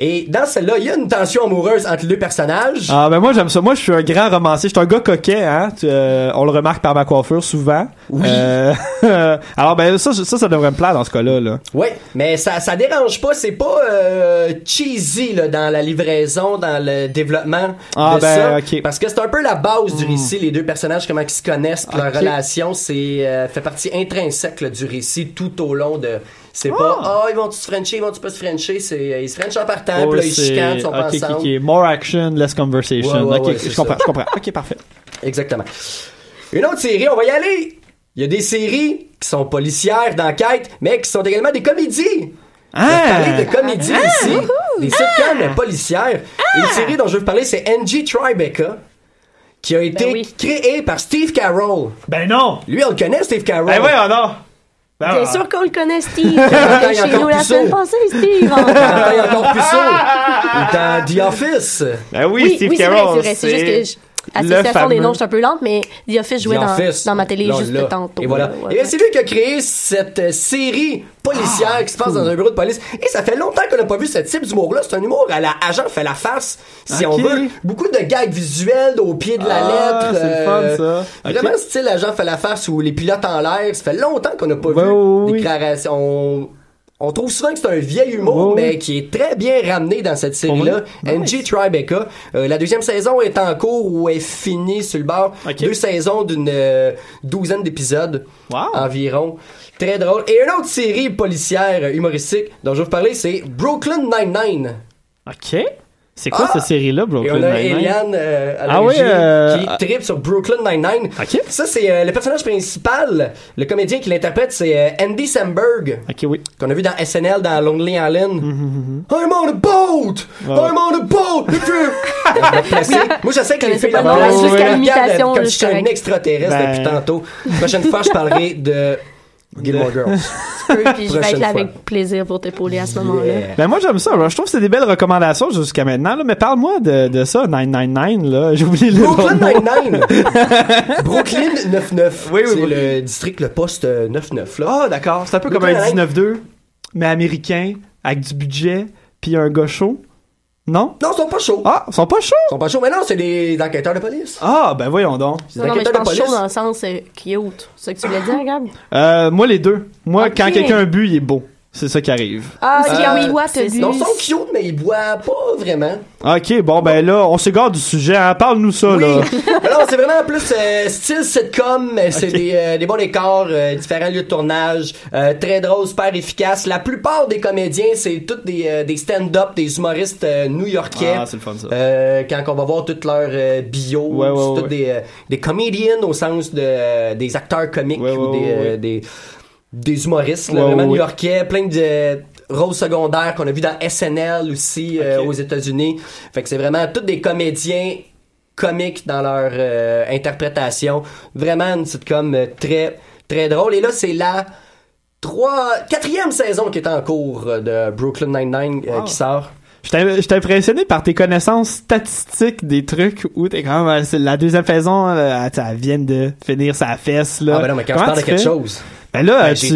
Et dans celle-là, il y a une tension amoureuse entre les deux personnages. Ah ben moi j'aime ça. Moi je suis un grand romancier, je suis un gars coquet, hein. On le remarque par ma coiffure souvent. Oui. Alors ben ça devrait me plaire dans ce cas-là là. Ouais, mais ça dérange pas, c'est pas cheesy là dans la livraison, dans le développement de ça. Parce que c'est un peu la base du récit, les deux personnages comment ils se connaissent, puis leur relation, c'est fait partie intrinsèque là, du récit tout au long de c'est pas ils vont-tu se frencher, ils vont-tu pas se frencher, c'est ils se frenchent en partant, puis là ils chicanent, ils sont pas ensemble. More action, less conversation. Je comprends. OK, parfait. Exactement. Une autre série, on va y aller. Il y a des séries qui sont policières, d'enquête, mais qui sont également des comédies. On va parler de comédies ici, des sitcoms policières. Une série dont je veux vous parler, c'est Angie Tribeca, qui a été créée par Steve Carell. Ben non! Lui, on le connaît, Steve Carell. Ben oui, on a... Bien sûr qu'on le connaît, Steve. Il chez nous la semaine passée, Steve. Il est encore plus saut. Il est dans The Office. Ben oui, Steve Carell. C'est juste que l'association des noms, je suis un peu lente, mais The Office jouait dans ma télé juste de tantôt. Et voilà. Et c'est lui qui a créé cette série policière qui se passe dans un bureau de police. Et ça fait longtemps qu'on n'a pas vu ce type d'humour-là. C'est un humour à la agent fait la face, si on veut. Beaucoup de gags visuels au pied de la lettre. C'est fun, ça. Vraiment, style agent fait la face ou les pilotes en l'air. Ça fait longtemps qu'on n'a pas vu des créations. On trouve souvent que c'est un vieil humour, mais qui est très bien ramené dans cette série-là. Angie Tribeca. La deuxième saison est en cours ou est finie sur le bord. 2 saisons d'une 12aine d'épisodes environ. Très drôle. Et une autre série policière humoristique dont je vais vous parler, c'est Brooklyn Nine-Nine. OK. C'est quoi cette série-là, Brooklyn Nine-Nine? On a Éliane qui tripe sur Brooklyn Nine-Nine. Okay. Ça, c'est le personnage principal, le comédien qui l'interprète, c'est Andy Samberg. OK, oui. Qu'on a vu dans SNL, dans Lonely Island. Mm-hmm. I'm on a boat! Oh. I'm on a boat! Moi, j'essaie que les filles là-bas, comme si j'étais un extraterrestre depuis tantôt. Prochaine fois, je parlerai de... Gilmore Girls. Tu peux, puis je vais être là avec plaisir pour t'épauler à ce moment-là. Ben moi j'aime ça, je trouve que c'est des belles recommandations jusqu'à maintenant, là. Mais parle-moi de ça, 999, là. J'ai oublié le nom. Brooklyn 99. Brooklyn 99. Oui, oui, c'est le district, le poste 99, là. Ah, d'accord. C'est un peu Brooklyn comme un 19-2, mais américain, avec du budget, puis un gars chaud. Non? Non, ils sont pas chauds. Ah, ils sont pas chauds? Ils sont pas chauds, mais non, c'est des enquêteurs de police. Ah, ben voyons donc. C'est des enquêteurs de police. Chaud dans le sens cute. C'est ça que tu voulais dire, Gab? Moi, les deux. Moi, quand quelqu'un but, il est beau. C'est ça qui arrive. Ah, il boit, t'as dit. Non, ils sont cute, mais ils boivent pas vraiment. OK, bon, ben là, on s'égare du sujet. Hein? Parle-nous ça, là. Alors, c'est vraiment plus style sitcom. C'est des bons décors, différents lieux de tournage, très drôle, super efficace. La plupart des comédiens, c'est tous des stand-up, des humoristes new-yorkais. Ah, c'est le fun, ça. Quand on va voir toutes leurs bios, c'est tous des comedians au sens des acteurs comiques des humoristes, là, vraiment new-yorkais, plein de rôles secondaires qu'on a vu dans SNL aussi aux États-Unis. Fait que c'est vraiment tous des comédiens comiques dans leur interprétation. Vraiment une sitcom très, très drôle. Et là, c'est la quatrième saison qui est en cours de Brooklyn Nine-Nine qui sort. Je t'ai impressionné par tes connaissances statistiques des trucs où t'es quand même... La deuxième saison, elle vient de finir sa fesse, là. Ah ben non, mais quand je parle de quelque chose... Ben là, tu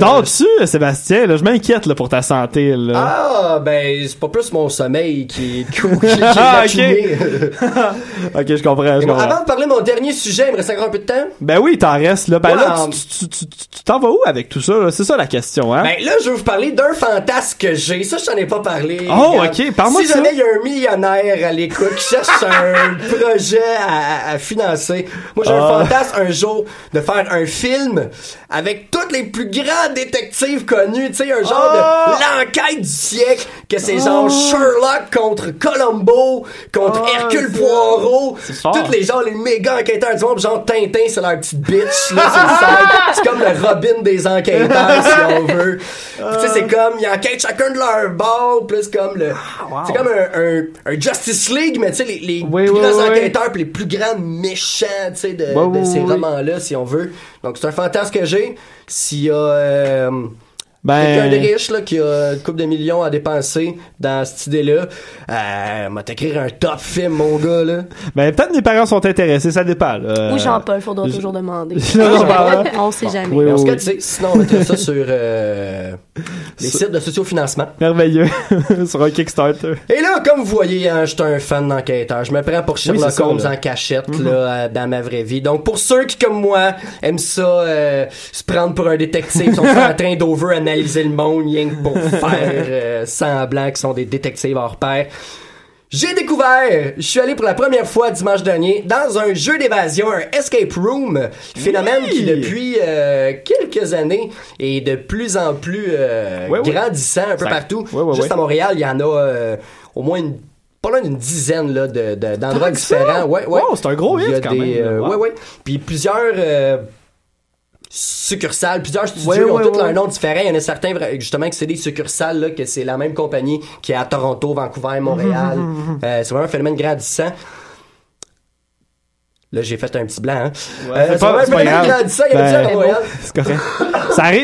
dors dessus, Sébastien. Là, je m'inquiète là, pour ta santé. Là. Ah, ben, c'est pas plus mon sommeil qui est cool. Ah, OK. OK, je comprends. Avant de parler de mon dernier sujet, il me reste encore un peu de temps. Ben oui, t'en restes. Là. Ben là, tu t'en vas où avec tout ça? Là? C'est ça la question. Hein? Ben là, je vais vous parler d'un fantasme que j'ai. Ça, je t'en ai pas parlé. Oh, OK. Parle-moi de ça. Si jamais il y a un millionnaire à l'écoute qui cherche un projet à financer, moi, j'ai un fantasme un jour de faire un film... avec tous les plus grands détectives connus, tu sais, un genre de l'enquête du siècle, que c'est genre Sherlock contre Columbo, contre Hercule Poirot, tous les gens, les méga enquêteurs du monde, genre Tintin, c'est leur petite bitch, là, sur le site. C'est comme le Robin des enquêteurs, si on veut. Tu sais, c'est comme, ils enquêtent chacun de leur bord, plus comme le... C'est comme un Justice League, mais tu sais, les plus grands enquêteurs pis les plus grands méchants, tu sais, de ces romans-là, si on veut. Donc, c'est un fantasme que j'ai. S'il y a quelqu'un de riche là, qui a une couple de millions à dépenser dans cette idée-là, m'a t'écrire un top film, mon gars. Là. Ben, peut-être que mes parents sont intéressés, ça dépend. Ou Jean-Paul, faudra toujours demander. On sait jamais. Oui, en tout cas, tu sais, sinon, on mettrait ça sur les sites de sociofinancement. Merveilleux. Sur un Kickstarter. Et là, comme vous voyez, je suis un fan d'enquêteur. Je me prends pour Sherlock Holmes en cachette là, dans ma vraie vie. Donc, pour ceux qui, comme moi, aiment ça se prendre pour un détective, sont en train d'analyser le monde rien que pour faire semblant qu'ils sont des détectives hors pair. J'ai découvert, je suis allé pour la première fois dimanche dernier dans un jeu d'évasion, un escape room, phénomène qui depuis quelques années est de plus en plus grandissant un peu partout. Juste à Montréal, il y en a au moins une dizaine là, d'endroits différents. Wow, c'est un gros hit quand même. Puis plusieurs... succursales, plusieurs studios ont tous leurs noms différents. Il y en a certains justement que c'est des succursales là, que c'est la même compagnie qui est à Toronto, Vancouver, Montréal. C'est vraiment un phénomène grandissant. Là, j'ai fait un petit blanc. Hein. C'est pas grandissant, il y a du Montréal. C'est correct.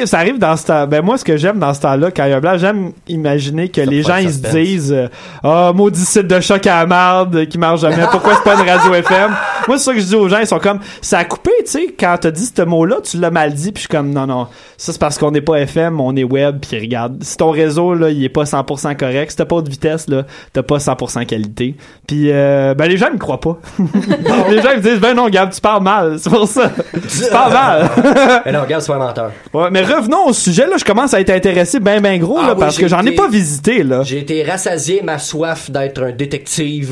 ça arrive dans ce temps. Ben moi, ce que j'aime dans ce temps-là, quand il y a un blanc, j'aime imaginer que les gens ils se disent, maudit site de choc à la marde qui marche jamais. Pourquoi c'est pas une radio FM? Moi, c'est ça que je dis aux gens, ils sont comme, ça a coupé, tu sais, quand t'as dit ce mot-là, tu l'as mal dit, puis je suis comme, non, ça c'est parce qu'on n'est pas FM, on est web, puis regarde, si ton réseau, là, il est pas 100% correct, si t'as pas de vitesse, là, t'as pas 100% qualité, puis ben les gens me croient pas. Les gens me disent, ben non, Gab, tu parles mal, c'est pour ça, tu parles mal. Mais non, Gab, c'est pas un menteur. Ouais, mais revenons au sujet, là, je commence à être intéressé ben gros, là, parce que j'en ai pas visité, là. J'ai été rassasié ma soif d'être un détective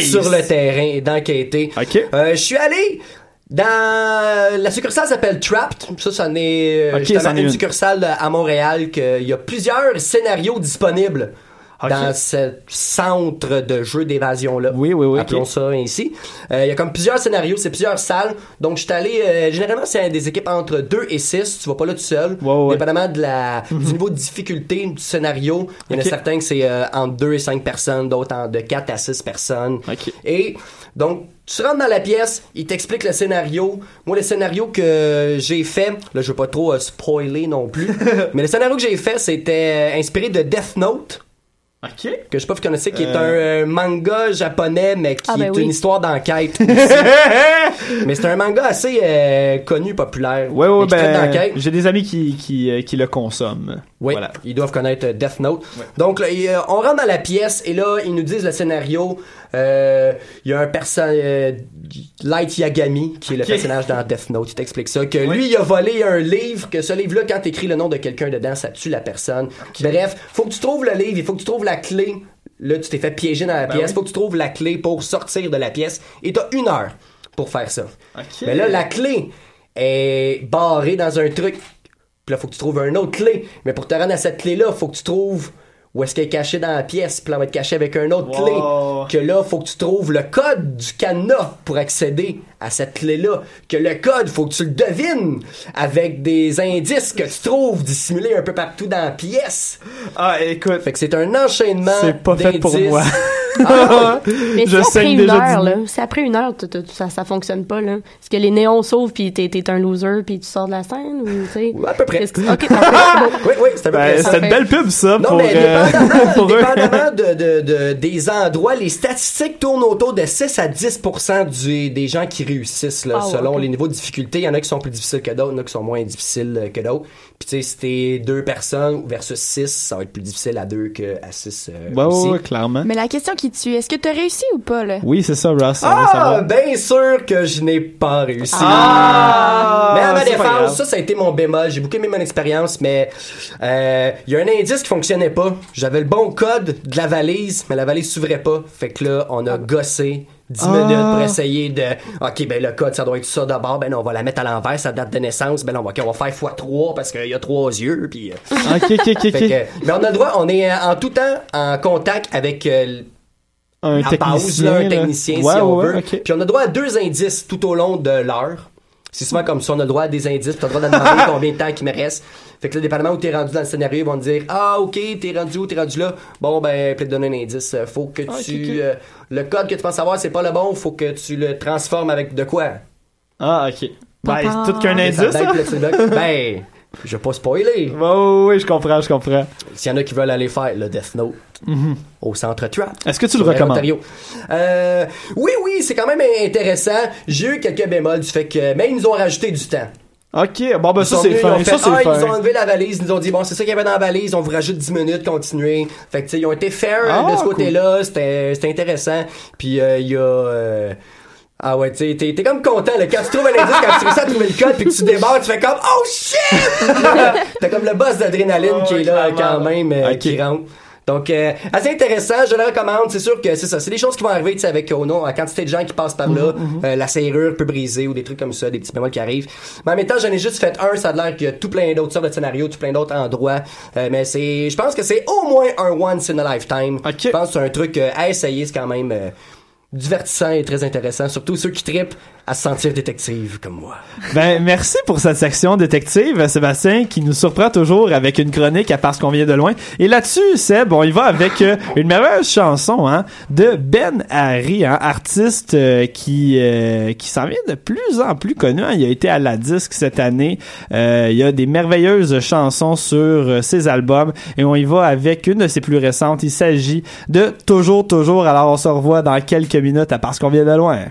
sur le terrain et d'enquêter. OK. Je suis allé dans la succursale s'appelle Trapped. Ça c'est une succursale à Montréal qu'il y a plusieurs scénarios disponibles. dans ce centre de jeu d'évasion-là. Oui, oui, oui. Appelons ça ainsi. Il y a comme plusieurs scénarios, c'est plusieurs salles. Donc, je suis allé, généralement, c'est des équipes entre 2 et 6. Tu vas pas là tout seul. Wow, ouais. Dépendamment de du niveau de difficulté du scénario, il y en a certains que c'est entre 2 et 5 personnes, d'autres de 4 à 6 personnes. Okay. Et donc, tu rentres dans la pièce, il t'explique le scénario. Moi, le scénario que j'ai fait, là, je veux pas trop spoiler non plus, mais le scénario que j'ai fait, c'était inspiré de Death Note. OK. Que je sais pas si vous connaissez, qui est un manga japonais, mais qui est une histoire d'enquête. Mais c'est un manga assez connu, populaire. Oui, oui, ben, j'ai des amis qui le consomment. Oui, voilà. Ils doivent connaître Death Note. Ouais. Donc, là, on rentre dans la pièce et là, ils nous disent le scénario. Il y a un personnage, Light Yagami, qui est le personnage dans Death Note. Il t'explique ça, que lui, il a volé un livre, que ce livre-là, quand t'écris le nom de quelqu'un dedans, ça tue la personne. Bref, faut que tu trouves le livre, il faut que tu trouves la clé. Là, tu t'es fait piéger dans la pièce. Faut que tu trouves la clé pour sortir de la pièce. Et t'as 1 heure pour faire ça. Mais là, la clé est barrée dans un truc. Puis là, faut que tu trouves une autre clé. Mais pour te rendre à cette clé-là, faut que tu trouves... Où est-ce qu'elle est cachée dans la pièce, puis là, on va être caché avec un autre clé. Que là, faut que tu trouves le code du cadenas pour accéder à cette clé-là. Que le code, faut que tu le devines avec des indices que tu trouves dissimulés un peu partout dans la pièce. Ah, écoute. Fait que c'est un enchaînement d'indices. C'est pas fait pour moi. Ah, mais si après une heure, là, si après 1 heure, ça fonctionne pas, là. Est-ce que les néons s'ouvrent pis t'es un loser pis tu sors de la scène, ou tu sais? Ouais, à peu près. Okay, oui, c'était à peu près. C'était une belle pub, ça, non, pour mais dépendamment des endroits, les statistiques tournent autour de 6 à 10% des gens qui réussissent, là, selon les niveaux de difficulté. Il y en a qui sont plus difficiles que d'autres, il y en a qui sont moins difficiles que d'autres. Pis tu sais, si t'es 2 personnes versus 6, ça va être plus difficile à 2 qu'à 6. Ouais, clairement. Mais la question qui tue, est-ce que t'as réussi ou pas, là? Oui, c'est ça, Ross. Ah, bien sûr que je n'ai pas réussi. Mais à ma défense, ça a été mon bémol. J'ai beaucoup aimé mon expérience, mais il y a un indice qui fonctionnait pas. J'avais le bon code de la valise, mais la valise s'ouvrait pas. Fait que là, on a gossé 10 minutes pour essayer de... OK, ben le code, ça doit être ça d'abord. Ben non, on va la mettre à l'envers, sa date de naissance. Ben non, OK, on va faire x3 parce qu'il y a 3 yeux. Puis... OK. Mais on a le droit, on est en tout temps en contact avec... un technicien, si on veut. Okay. Puis on a droit à 2 indices tout au long de l'heure. C'est souvent comme ça, on a droit à des indices, puis t'as le droit de demander combien de temps qu'il me reste. Fait que là, dépendamment où t'es rendu dans le scénario, ils vont te dire « Ah, OK, t'es rendu là. » Bon, ben, puis te donner un indice. Faut que tu... le code que tu penses avoir, c'est pas le bon. Faut que tu le transformes avec de quoi? Ah, OK. Ben, c'est tout qu'un indice, ça? Ben... Je vais pas spoiler. Oh, oui, je comprends. S'il y en a qui veulent aller faire le Death Note au centre Trapped. Est-ce que tu le recommandes? Oui, c'est quand même intéressant. J'ai eu quelques bémols du fait que... Mais ils nous ont rajouté du temps. OK, bon, ben ça, c'est fin. Ils ont enlevé la valise, ils nous ont dit, bon, c'est ça qu'il y avait dans la valise, on vous rajoute 10 minutes, continuez. Fait que, tu sais, ils ont été fair de ce côté-là. C'était intéressant. Puis, il y a... Ah ouais, t'es comme content, là. Quand tu trouves un indice, quand tu réussis à trouver le code, puis que tu débarres, tu fais comme « Oh shit! » T'as comme le boss d'adrénaline qui est là quand même, qui rentre. Donc, assez intéressant, je le recommande. C'est sûr que c'est ça, c'est des choses qui vont arriver, tu sais, avec la quantité de gens qui passent par là, la serrure peut briser ou des trucs comme ça, des petits bémols qui arrivent. Mais en même temps, j'en ai juste fait un, ça a l'air qu'il y a tout plein d'autres sortes de scénarios, tout plein d'autres endroits. Mais c'est, je pense que c'est au moins un once in a lifetime. Je pense que c'est un truc à essayer, c'est quand même... divertissant et très intéressant, surtout ceux qui trippent à se sentir détective comme moi. Ben, merci pour cette section détective, Sébastien, qui nous surprend toujours avec une chronique à Parce qu'on vient de loin. Et là-dessus, Seb, on y va avec une merveilleuse chanson de Ben Harry, artiste qui s'en vient de plus en plus connu. Il a été à la disque cette année. Il y a des merveilleuses chansons sur ses albums et on y va avec une de ses plus récentes. Il s'agit de Toujours. Alors, on se revoit dans quelques minutes à Parce qu'on vient de loin.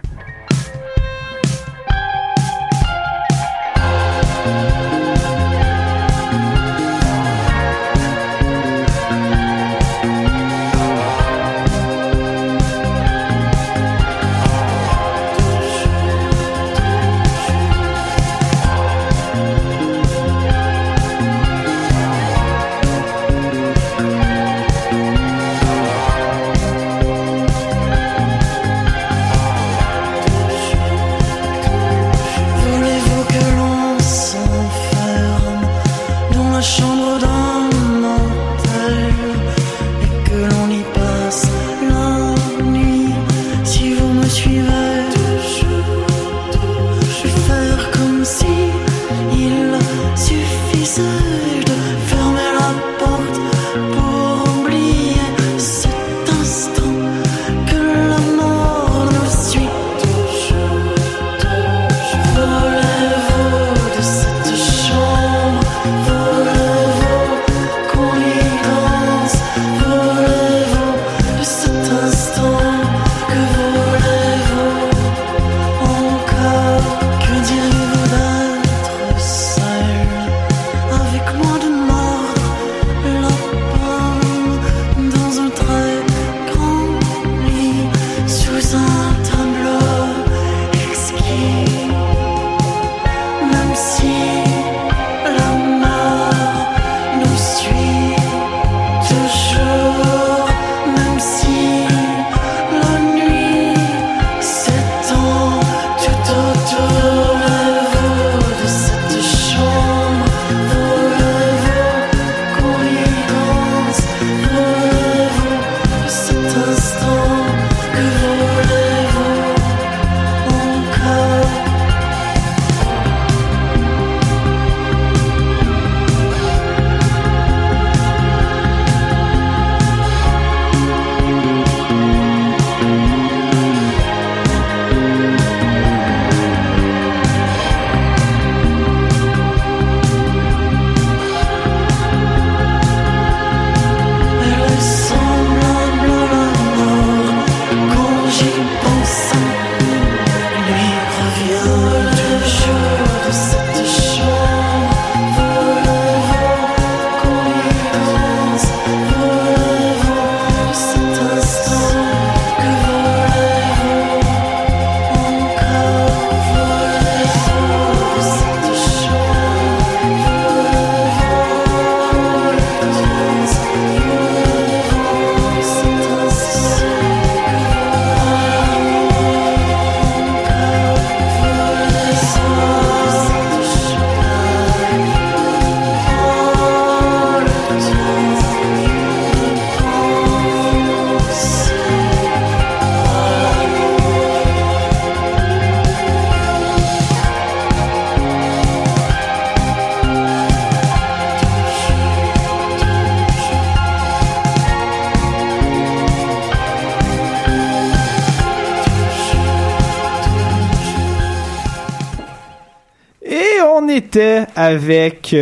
était avec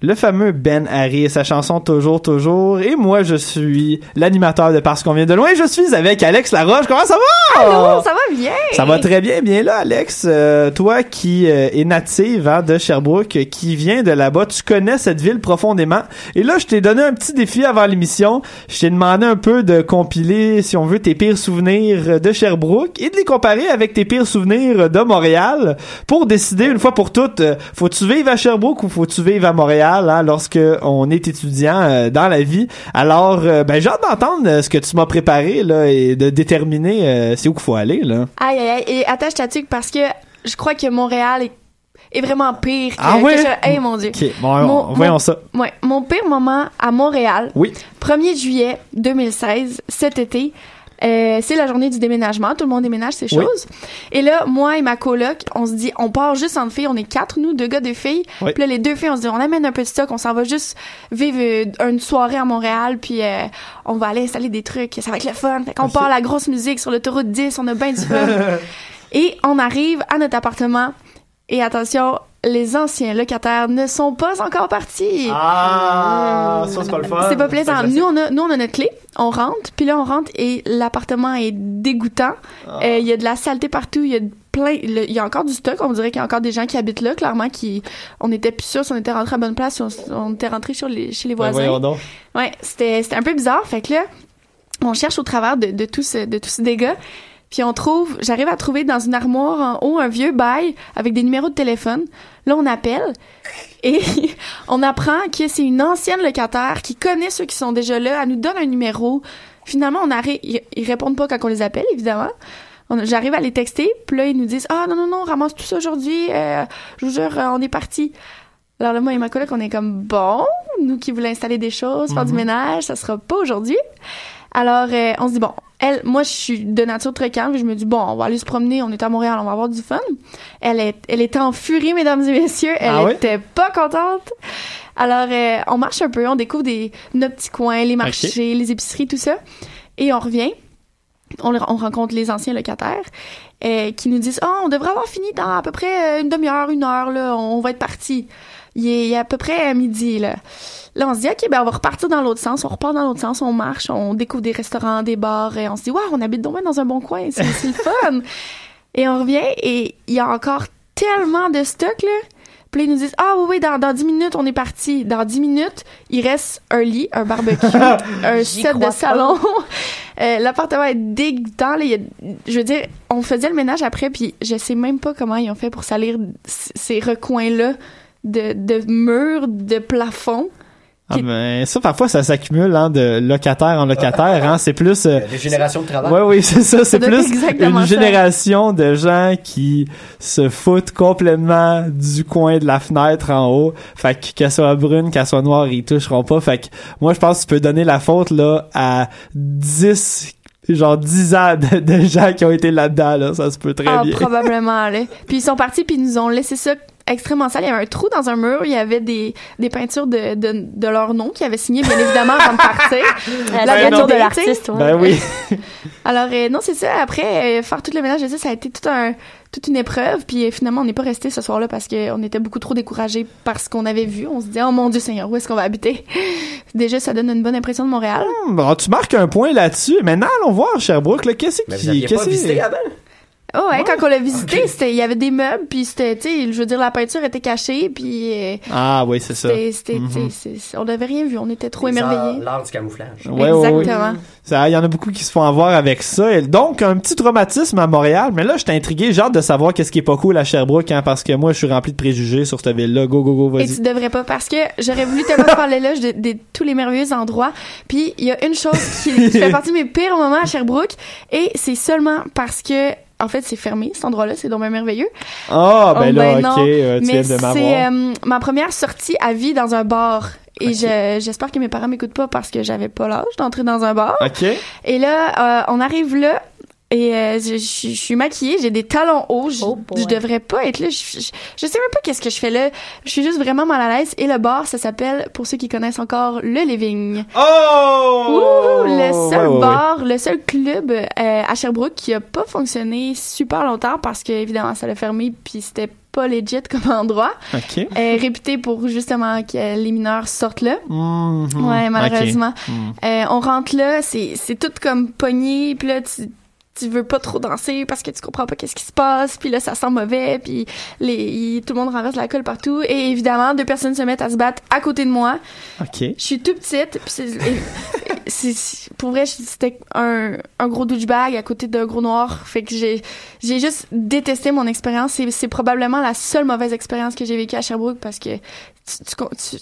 le fameux Ben Harry et sa chanson Toujours, Toujours. Et moi, je suis l'animateur de Parce qu'on vient de loin. Je suis avec Alex Laroche. Comment ça va? Allô, ça va bien. Ça va très bien. Bien là, Alex, toi qui es native de Sherbrooke, qui vient de là-bas, tu connais cette ville profondément. Et là, je t'ai donné un petit défi avant l'émission. Je t'ai demandé un peu de compiler, si on veut, tes pires souvenirs de Sherbrooke et de les comparer avec tes pires souvenirs de Montréal pour décider une fois pour toutes, faut-tu vivre à Sherbrooke ou faut-tu vivre à Montréal? Lorsque on est étudiant dans la vie. Alors, j'ai hâte d'entendre ce que tu m'as préparé là, et de déterminer c'est où qu'il faut aller. Là. Aïe, aïe, aïe. Et attache ta tuque parce que je crois que Montréal est vraiment pire. Hey, mon Dieu. Okay. Bon, voyons ça. Ouais, mon pire moment à Montréal, oui. 1er juillet 2016, cet été, c'est la journée du déménagement. Tout le monde déménage ses choses. Et là, moi et ma coloc, on se dit, on part juste entre filles. On est 4, nous, 2 gars, 2 filles. Oui. Puis là, les 2 filles, on se dit, on amène un petit stock. On s'en va juste vivre une soirée à Montréal. Puis on va aller installer des trucs. Ça va être le fun. Fait qu'on part à la grosse musique sur l'autoroute 10. On a bien du fun. Et on arrive à notre appartement. Et attention, les anciens locataires ne sont pas encore partis. Ah, ça c'est pas le fun. C'est pas plaisant. Nous on a notre clé, on rentre, puis là on rentre et l'appartement est dégoûtant. Il y a de la saleté partout, il y a il y a encore du stock, on dirait qu'il y a encore des gens qui habitent là, clairement on était plus sûrs si on était rentrés à bonne place, si on était rentrés chez les voisins. Ben voyons donc. Ouais, c'était un peu bizarre, fait que là on cherche au travers de tout ce dégât. Puis j'arrive à trouver dans une armoire en haut un vieux bail avec des numéros de téléphone. Là, on appelle et on apprend que c'est une ancienne locataire qui connaît ceux qui sont déjà là. Elle nous donne un numéro. Finalement, ils répondent pas quand on les appelle, évidemment. J'arrive à les texter. Puis là, ils nous disent « Ah, non, ramasse tout ça aujourd'hui. Je vous jure, on est parti. » Alors là, moi et ma collègue, on est comme « Bon, nous qui voulons installer des choses, faire du ménage, ça sera pas aujourd'hui. » Alors, on se dit « Bon. » Moi, je suis de nature très calme, je me dis, bon, on va aller se promener, on est à Montréal, on va avoir du fun. Elle était en furie, mesdames et messieurs, elle était pas contente. Alors, on marche un peu, on découvre nos petits coins, les marchés, les épiceries, tout ça. Et on revient, on rencontre les anciens locataires qui nous disent, on devrait avoir fini dans à peu près une demi-heure, 1 heure, là, on va être partis. Il est à peu près à midi, là. Là, on se dit, OK, ben on va repartir dans l'autre sens. On repart dans l'autre sens, on marche, on découvre des restaurants, des bars. Et on se dit, waouh, on habite donc dans un bon coin. C'est le fun. Et on revient et il y a encore tellement de stock, là. Puis ils nous disent, dans 10 minutes, on est parti. Dans 10 minutes, il reste un lit, un barbecue, un set de salon. L'appartement est dégoûtant. Là, je veux dire, on faisait le ménage après, puis je sais même pas comment ils ont fait pour salir ces recoins-là de murs, de plafonds. Ah ben ça parfois ça s'accumule de locataire en locataire c'est plus des générations de travail. Oui, c'est ça, c'est plus une génération de gens qui se foutent complètement du coin de la fenêtre en haut. Fait que qu'elle soit brune, qu'elle soit noire, ils toucheront pas. Fait que moi je pense que tu peux donner la faute là à 10 ans de gens qui ont été là-dedans là, ça se peut très bien. Probablement là. Puis ils sont partis puis ils nous ont laissé ça extrêmement sale. Il y avait un trou dans un mur. Il y avait des peintures de leur nom qu'ils avaient signées, bien évidemment, avant de partir. La peinture de l'artiste. Ouais. Ben oui. Alors, non, c'est ça. Après, faire tout le ménage, ça a été toute une épreuve. Puis finalement, on n'est pas resté ce soir-là parce qu'on était beaucoup trop découragés par ce qu'on avait vu. On se disait, oh mon Dieu Seigneur, où est-ce qu'on va habiter? Déjà, ça donne une bonne impression de Montréal. Bon, tu marques un point là-dessus. Maintenant, allons voir Sherbrooke. Là, qu'est-ce qui Oh ouais, quand on l'a visité, il y avait des meubles, puis c'était, je veux dire, la peinture était cachée, puis... ah oui, c'est ça. On n'avait rien vu, on était trop émerveillés. L'art du camouflage. Ouais, exactement. Il y en a beaucoup qui se font avoir avec ça. Et donc, un petit traumatisme à Montréal, mais là, j'étais intrigué, j'ai hâte de savoir qu'est-ce qui est pas cool à Sherbrooke, parce que moi, je suis rempli de préjugés sur cette ville-là. Go, vas-y. Et tu devrais pas, parce que j'aurais voulu tellement faire l'éloge de tous les merveilleux endroits, puis il y a une chose qui fait partie de mes pires moments à Sherbrooke, et c'est seulement parce que... En fait, c'est fermé, cet endroit-là, c'est donc bien merveilleux. Tu viens de m'avoir. C'est ma première sortie à vie dans un bar. Et j'espère que mes parents m'écoutent pas parce que j'avais pas l'âge d'entrer dans un bar. OK. Et là, on arrive là et je suis maquillée, j'ai des talons hauts. Je devrais pas être là. Je sais même pas qu'est-ce que je fais là. Je suis juste vraiment mal à l'aise. Et le bar, ça s'appelle, pour ceux qui connaissent encore, le Living. Oh! Ouh, le seul bar, le seul club à Sherbrooke qui a pas fonctionné super longtemps parce que évidemment ça l'a fermé puis c'était pas legit comme endroit. OK. Réputé pour justement que les mineurs sortent là. Mm-hmm. Ouais, malheureusement. Okay. On rentre là, c'est tout comme pogné puis là tu veux pas trop danser parce que tu comprends pas qu'est-ce qui se passe, puis là ça sent mauvais, puis tout le monde renverse la colle partout, et évidemment 2 personnes se mettent à se battre à côté de moi. Ok. Je suis tout petite, puis c'est pour vrai c'était un gros douchebag à côté d'un gros noir, fait que j'ai juste détesté mon expérience. C'est probablement la seule mauvaise expérience que j'ai vécue à Sherbrooke parce que tu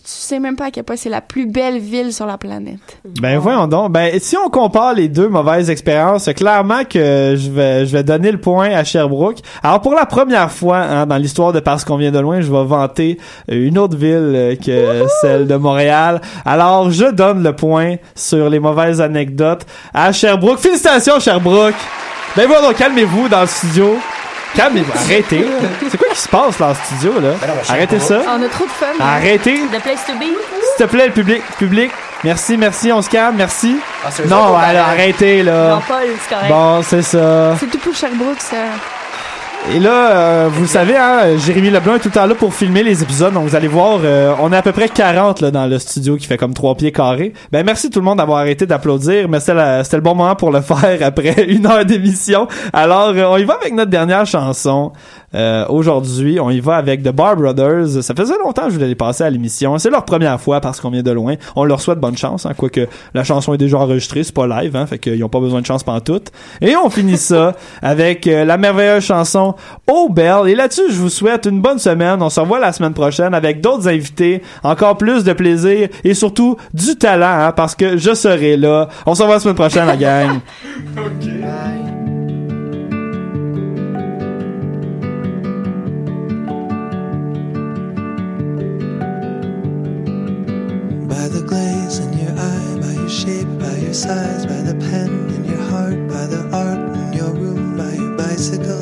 sais même pas à quel point c'est la plus belle ville sur la planète. Ben voyons donc. Ben si on compare les 2 mauvaises expériences, clairement que je vais donner le point à Sherbrooke. Alors pour la première fois dans l'histoire de Parce qu'on vient de loin, je vais vanter une autre ville que celle de Montréal. Alors je donne le point sur les mauvaises anecdotes à Sherbrooke. Félicitations Sherbrooke. Ben voyons donc, calmez-vous dans le studio. Calmez-vous, arrêtez. C'est quoi qui se passe là en studio, là? Arrêtez ça. On a trop de fun. Arrêtez. The place to be. S'il te plaît, le public. Merci, on se calme, merci. Ah, non, alors arrêtez, là. Jean-Paul, c'est correct. Bon, c'est ça. C'est tout pour Sherbrooke, ça. Et là, vous le savez, Jérémy Leblanc est tout le temps là pour filmer les épisodes. Donc, vous allez voir, on est à peu près 40 là, dans le studio qui fait comme 3 pieds carrés. Ben, merci tout le monde d'avoir arrêté d'applaudir. Mais c'était le bon moment pour le faire après 1 heure d'émission. Alors, on y va avec notre dernière chanson. Aujourd'hui, on y va avec The Bar Brothers. Ça faisait longtemps que je voulais les passer à l'émission. C'est leur première fois parce qu'on vient de loin. On leur souhaite bonne chance, quoique la chanson est déjà enregistrée, c'est pas live, fait qu'ils ont pas besoin de chance pantoute. Et on finit ça avec la merveilleuse chanson Oh Belle. Et là-dessus, je vous souhaite une bonne semaine. On se revoit la semaine prochaine avec d'autres invités, encore plus de plaisir et surtout du talent, parce que je serai là. On se revoit la semaine prochaine, la gang. Okay. Size, by the pen in your heart, by the art in your room, by your bicycle,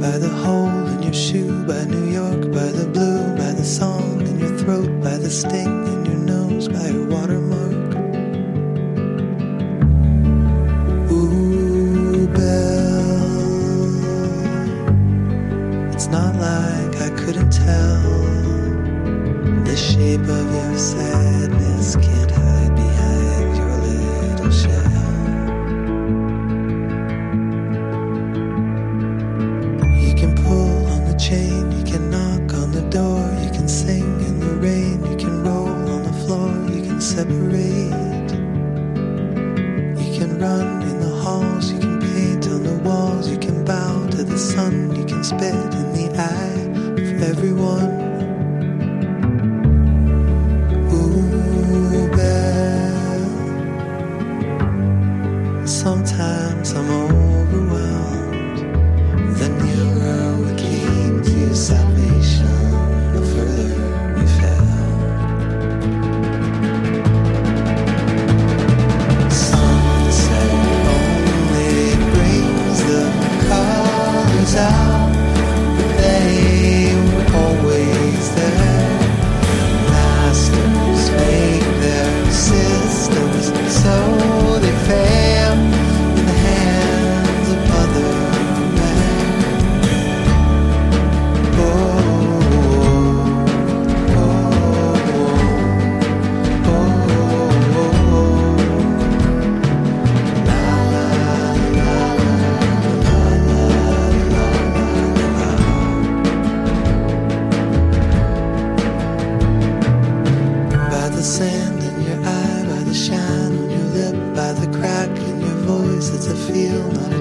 by the hole in your shoe, by New York, by the blue, by the song in your throat, by the sting in your nose, by your watermark. Ooh, Belle, it's not like I couldn't tell the shape of your sadness can't hide. Separate. You can run in the halls, you can paint on the walls, you can bow to the sun, you can spit in the eye of everyone. Ooh, Belle, sometimes I'm overwhelmed. The nearer we came to salvation, the further we fell. Out, they were always there. Masters make their systems so they fail in the hands of other men. Feel not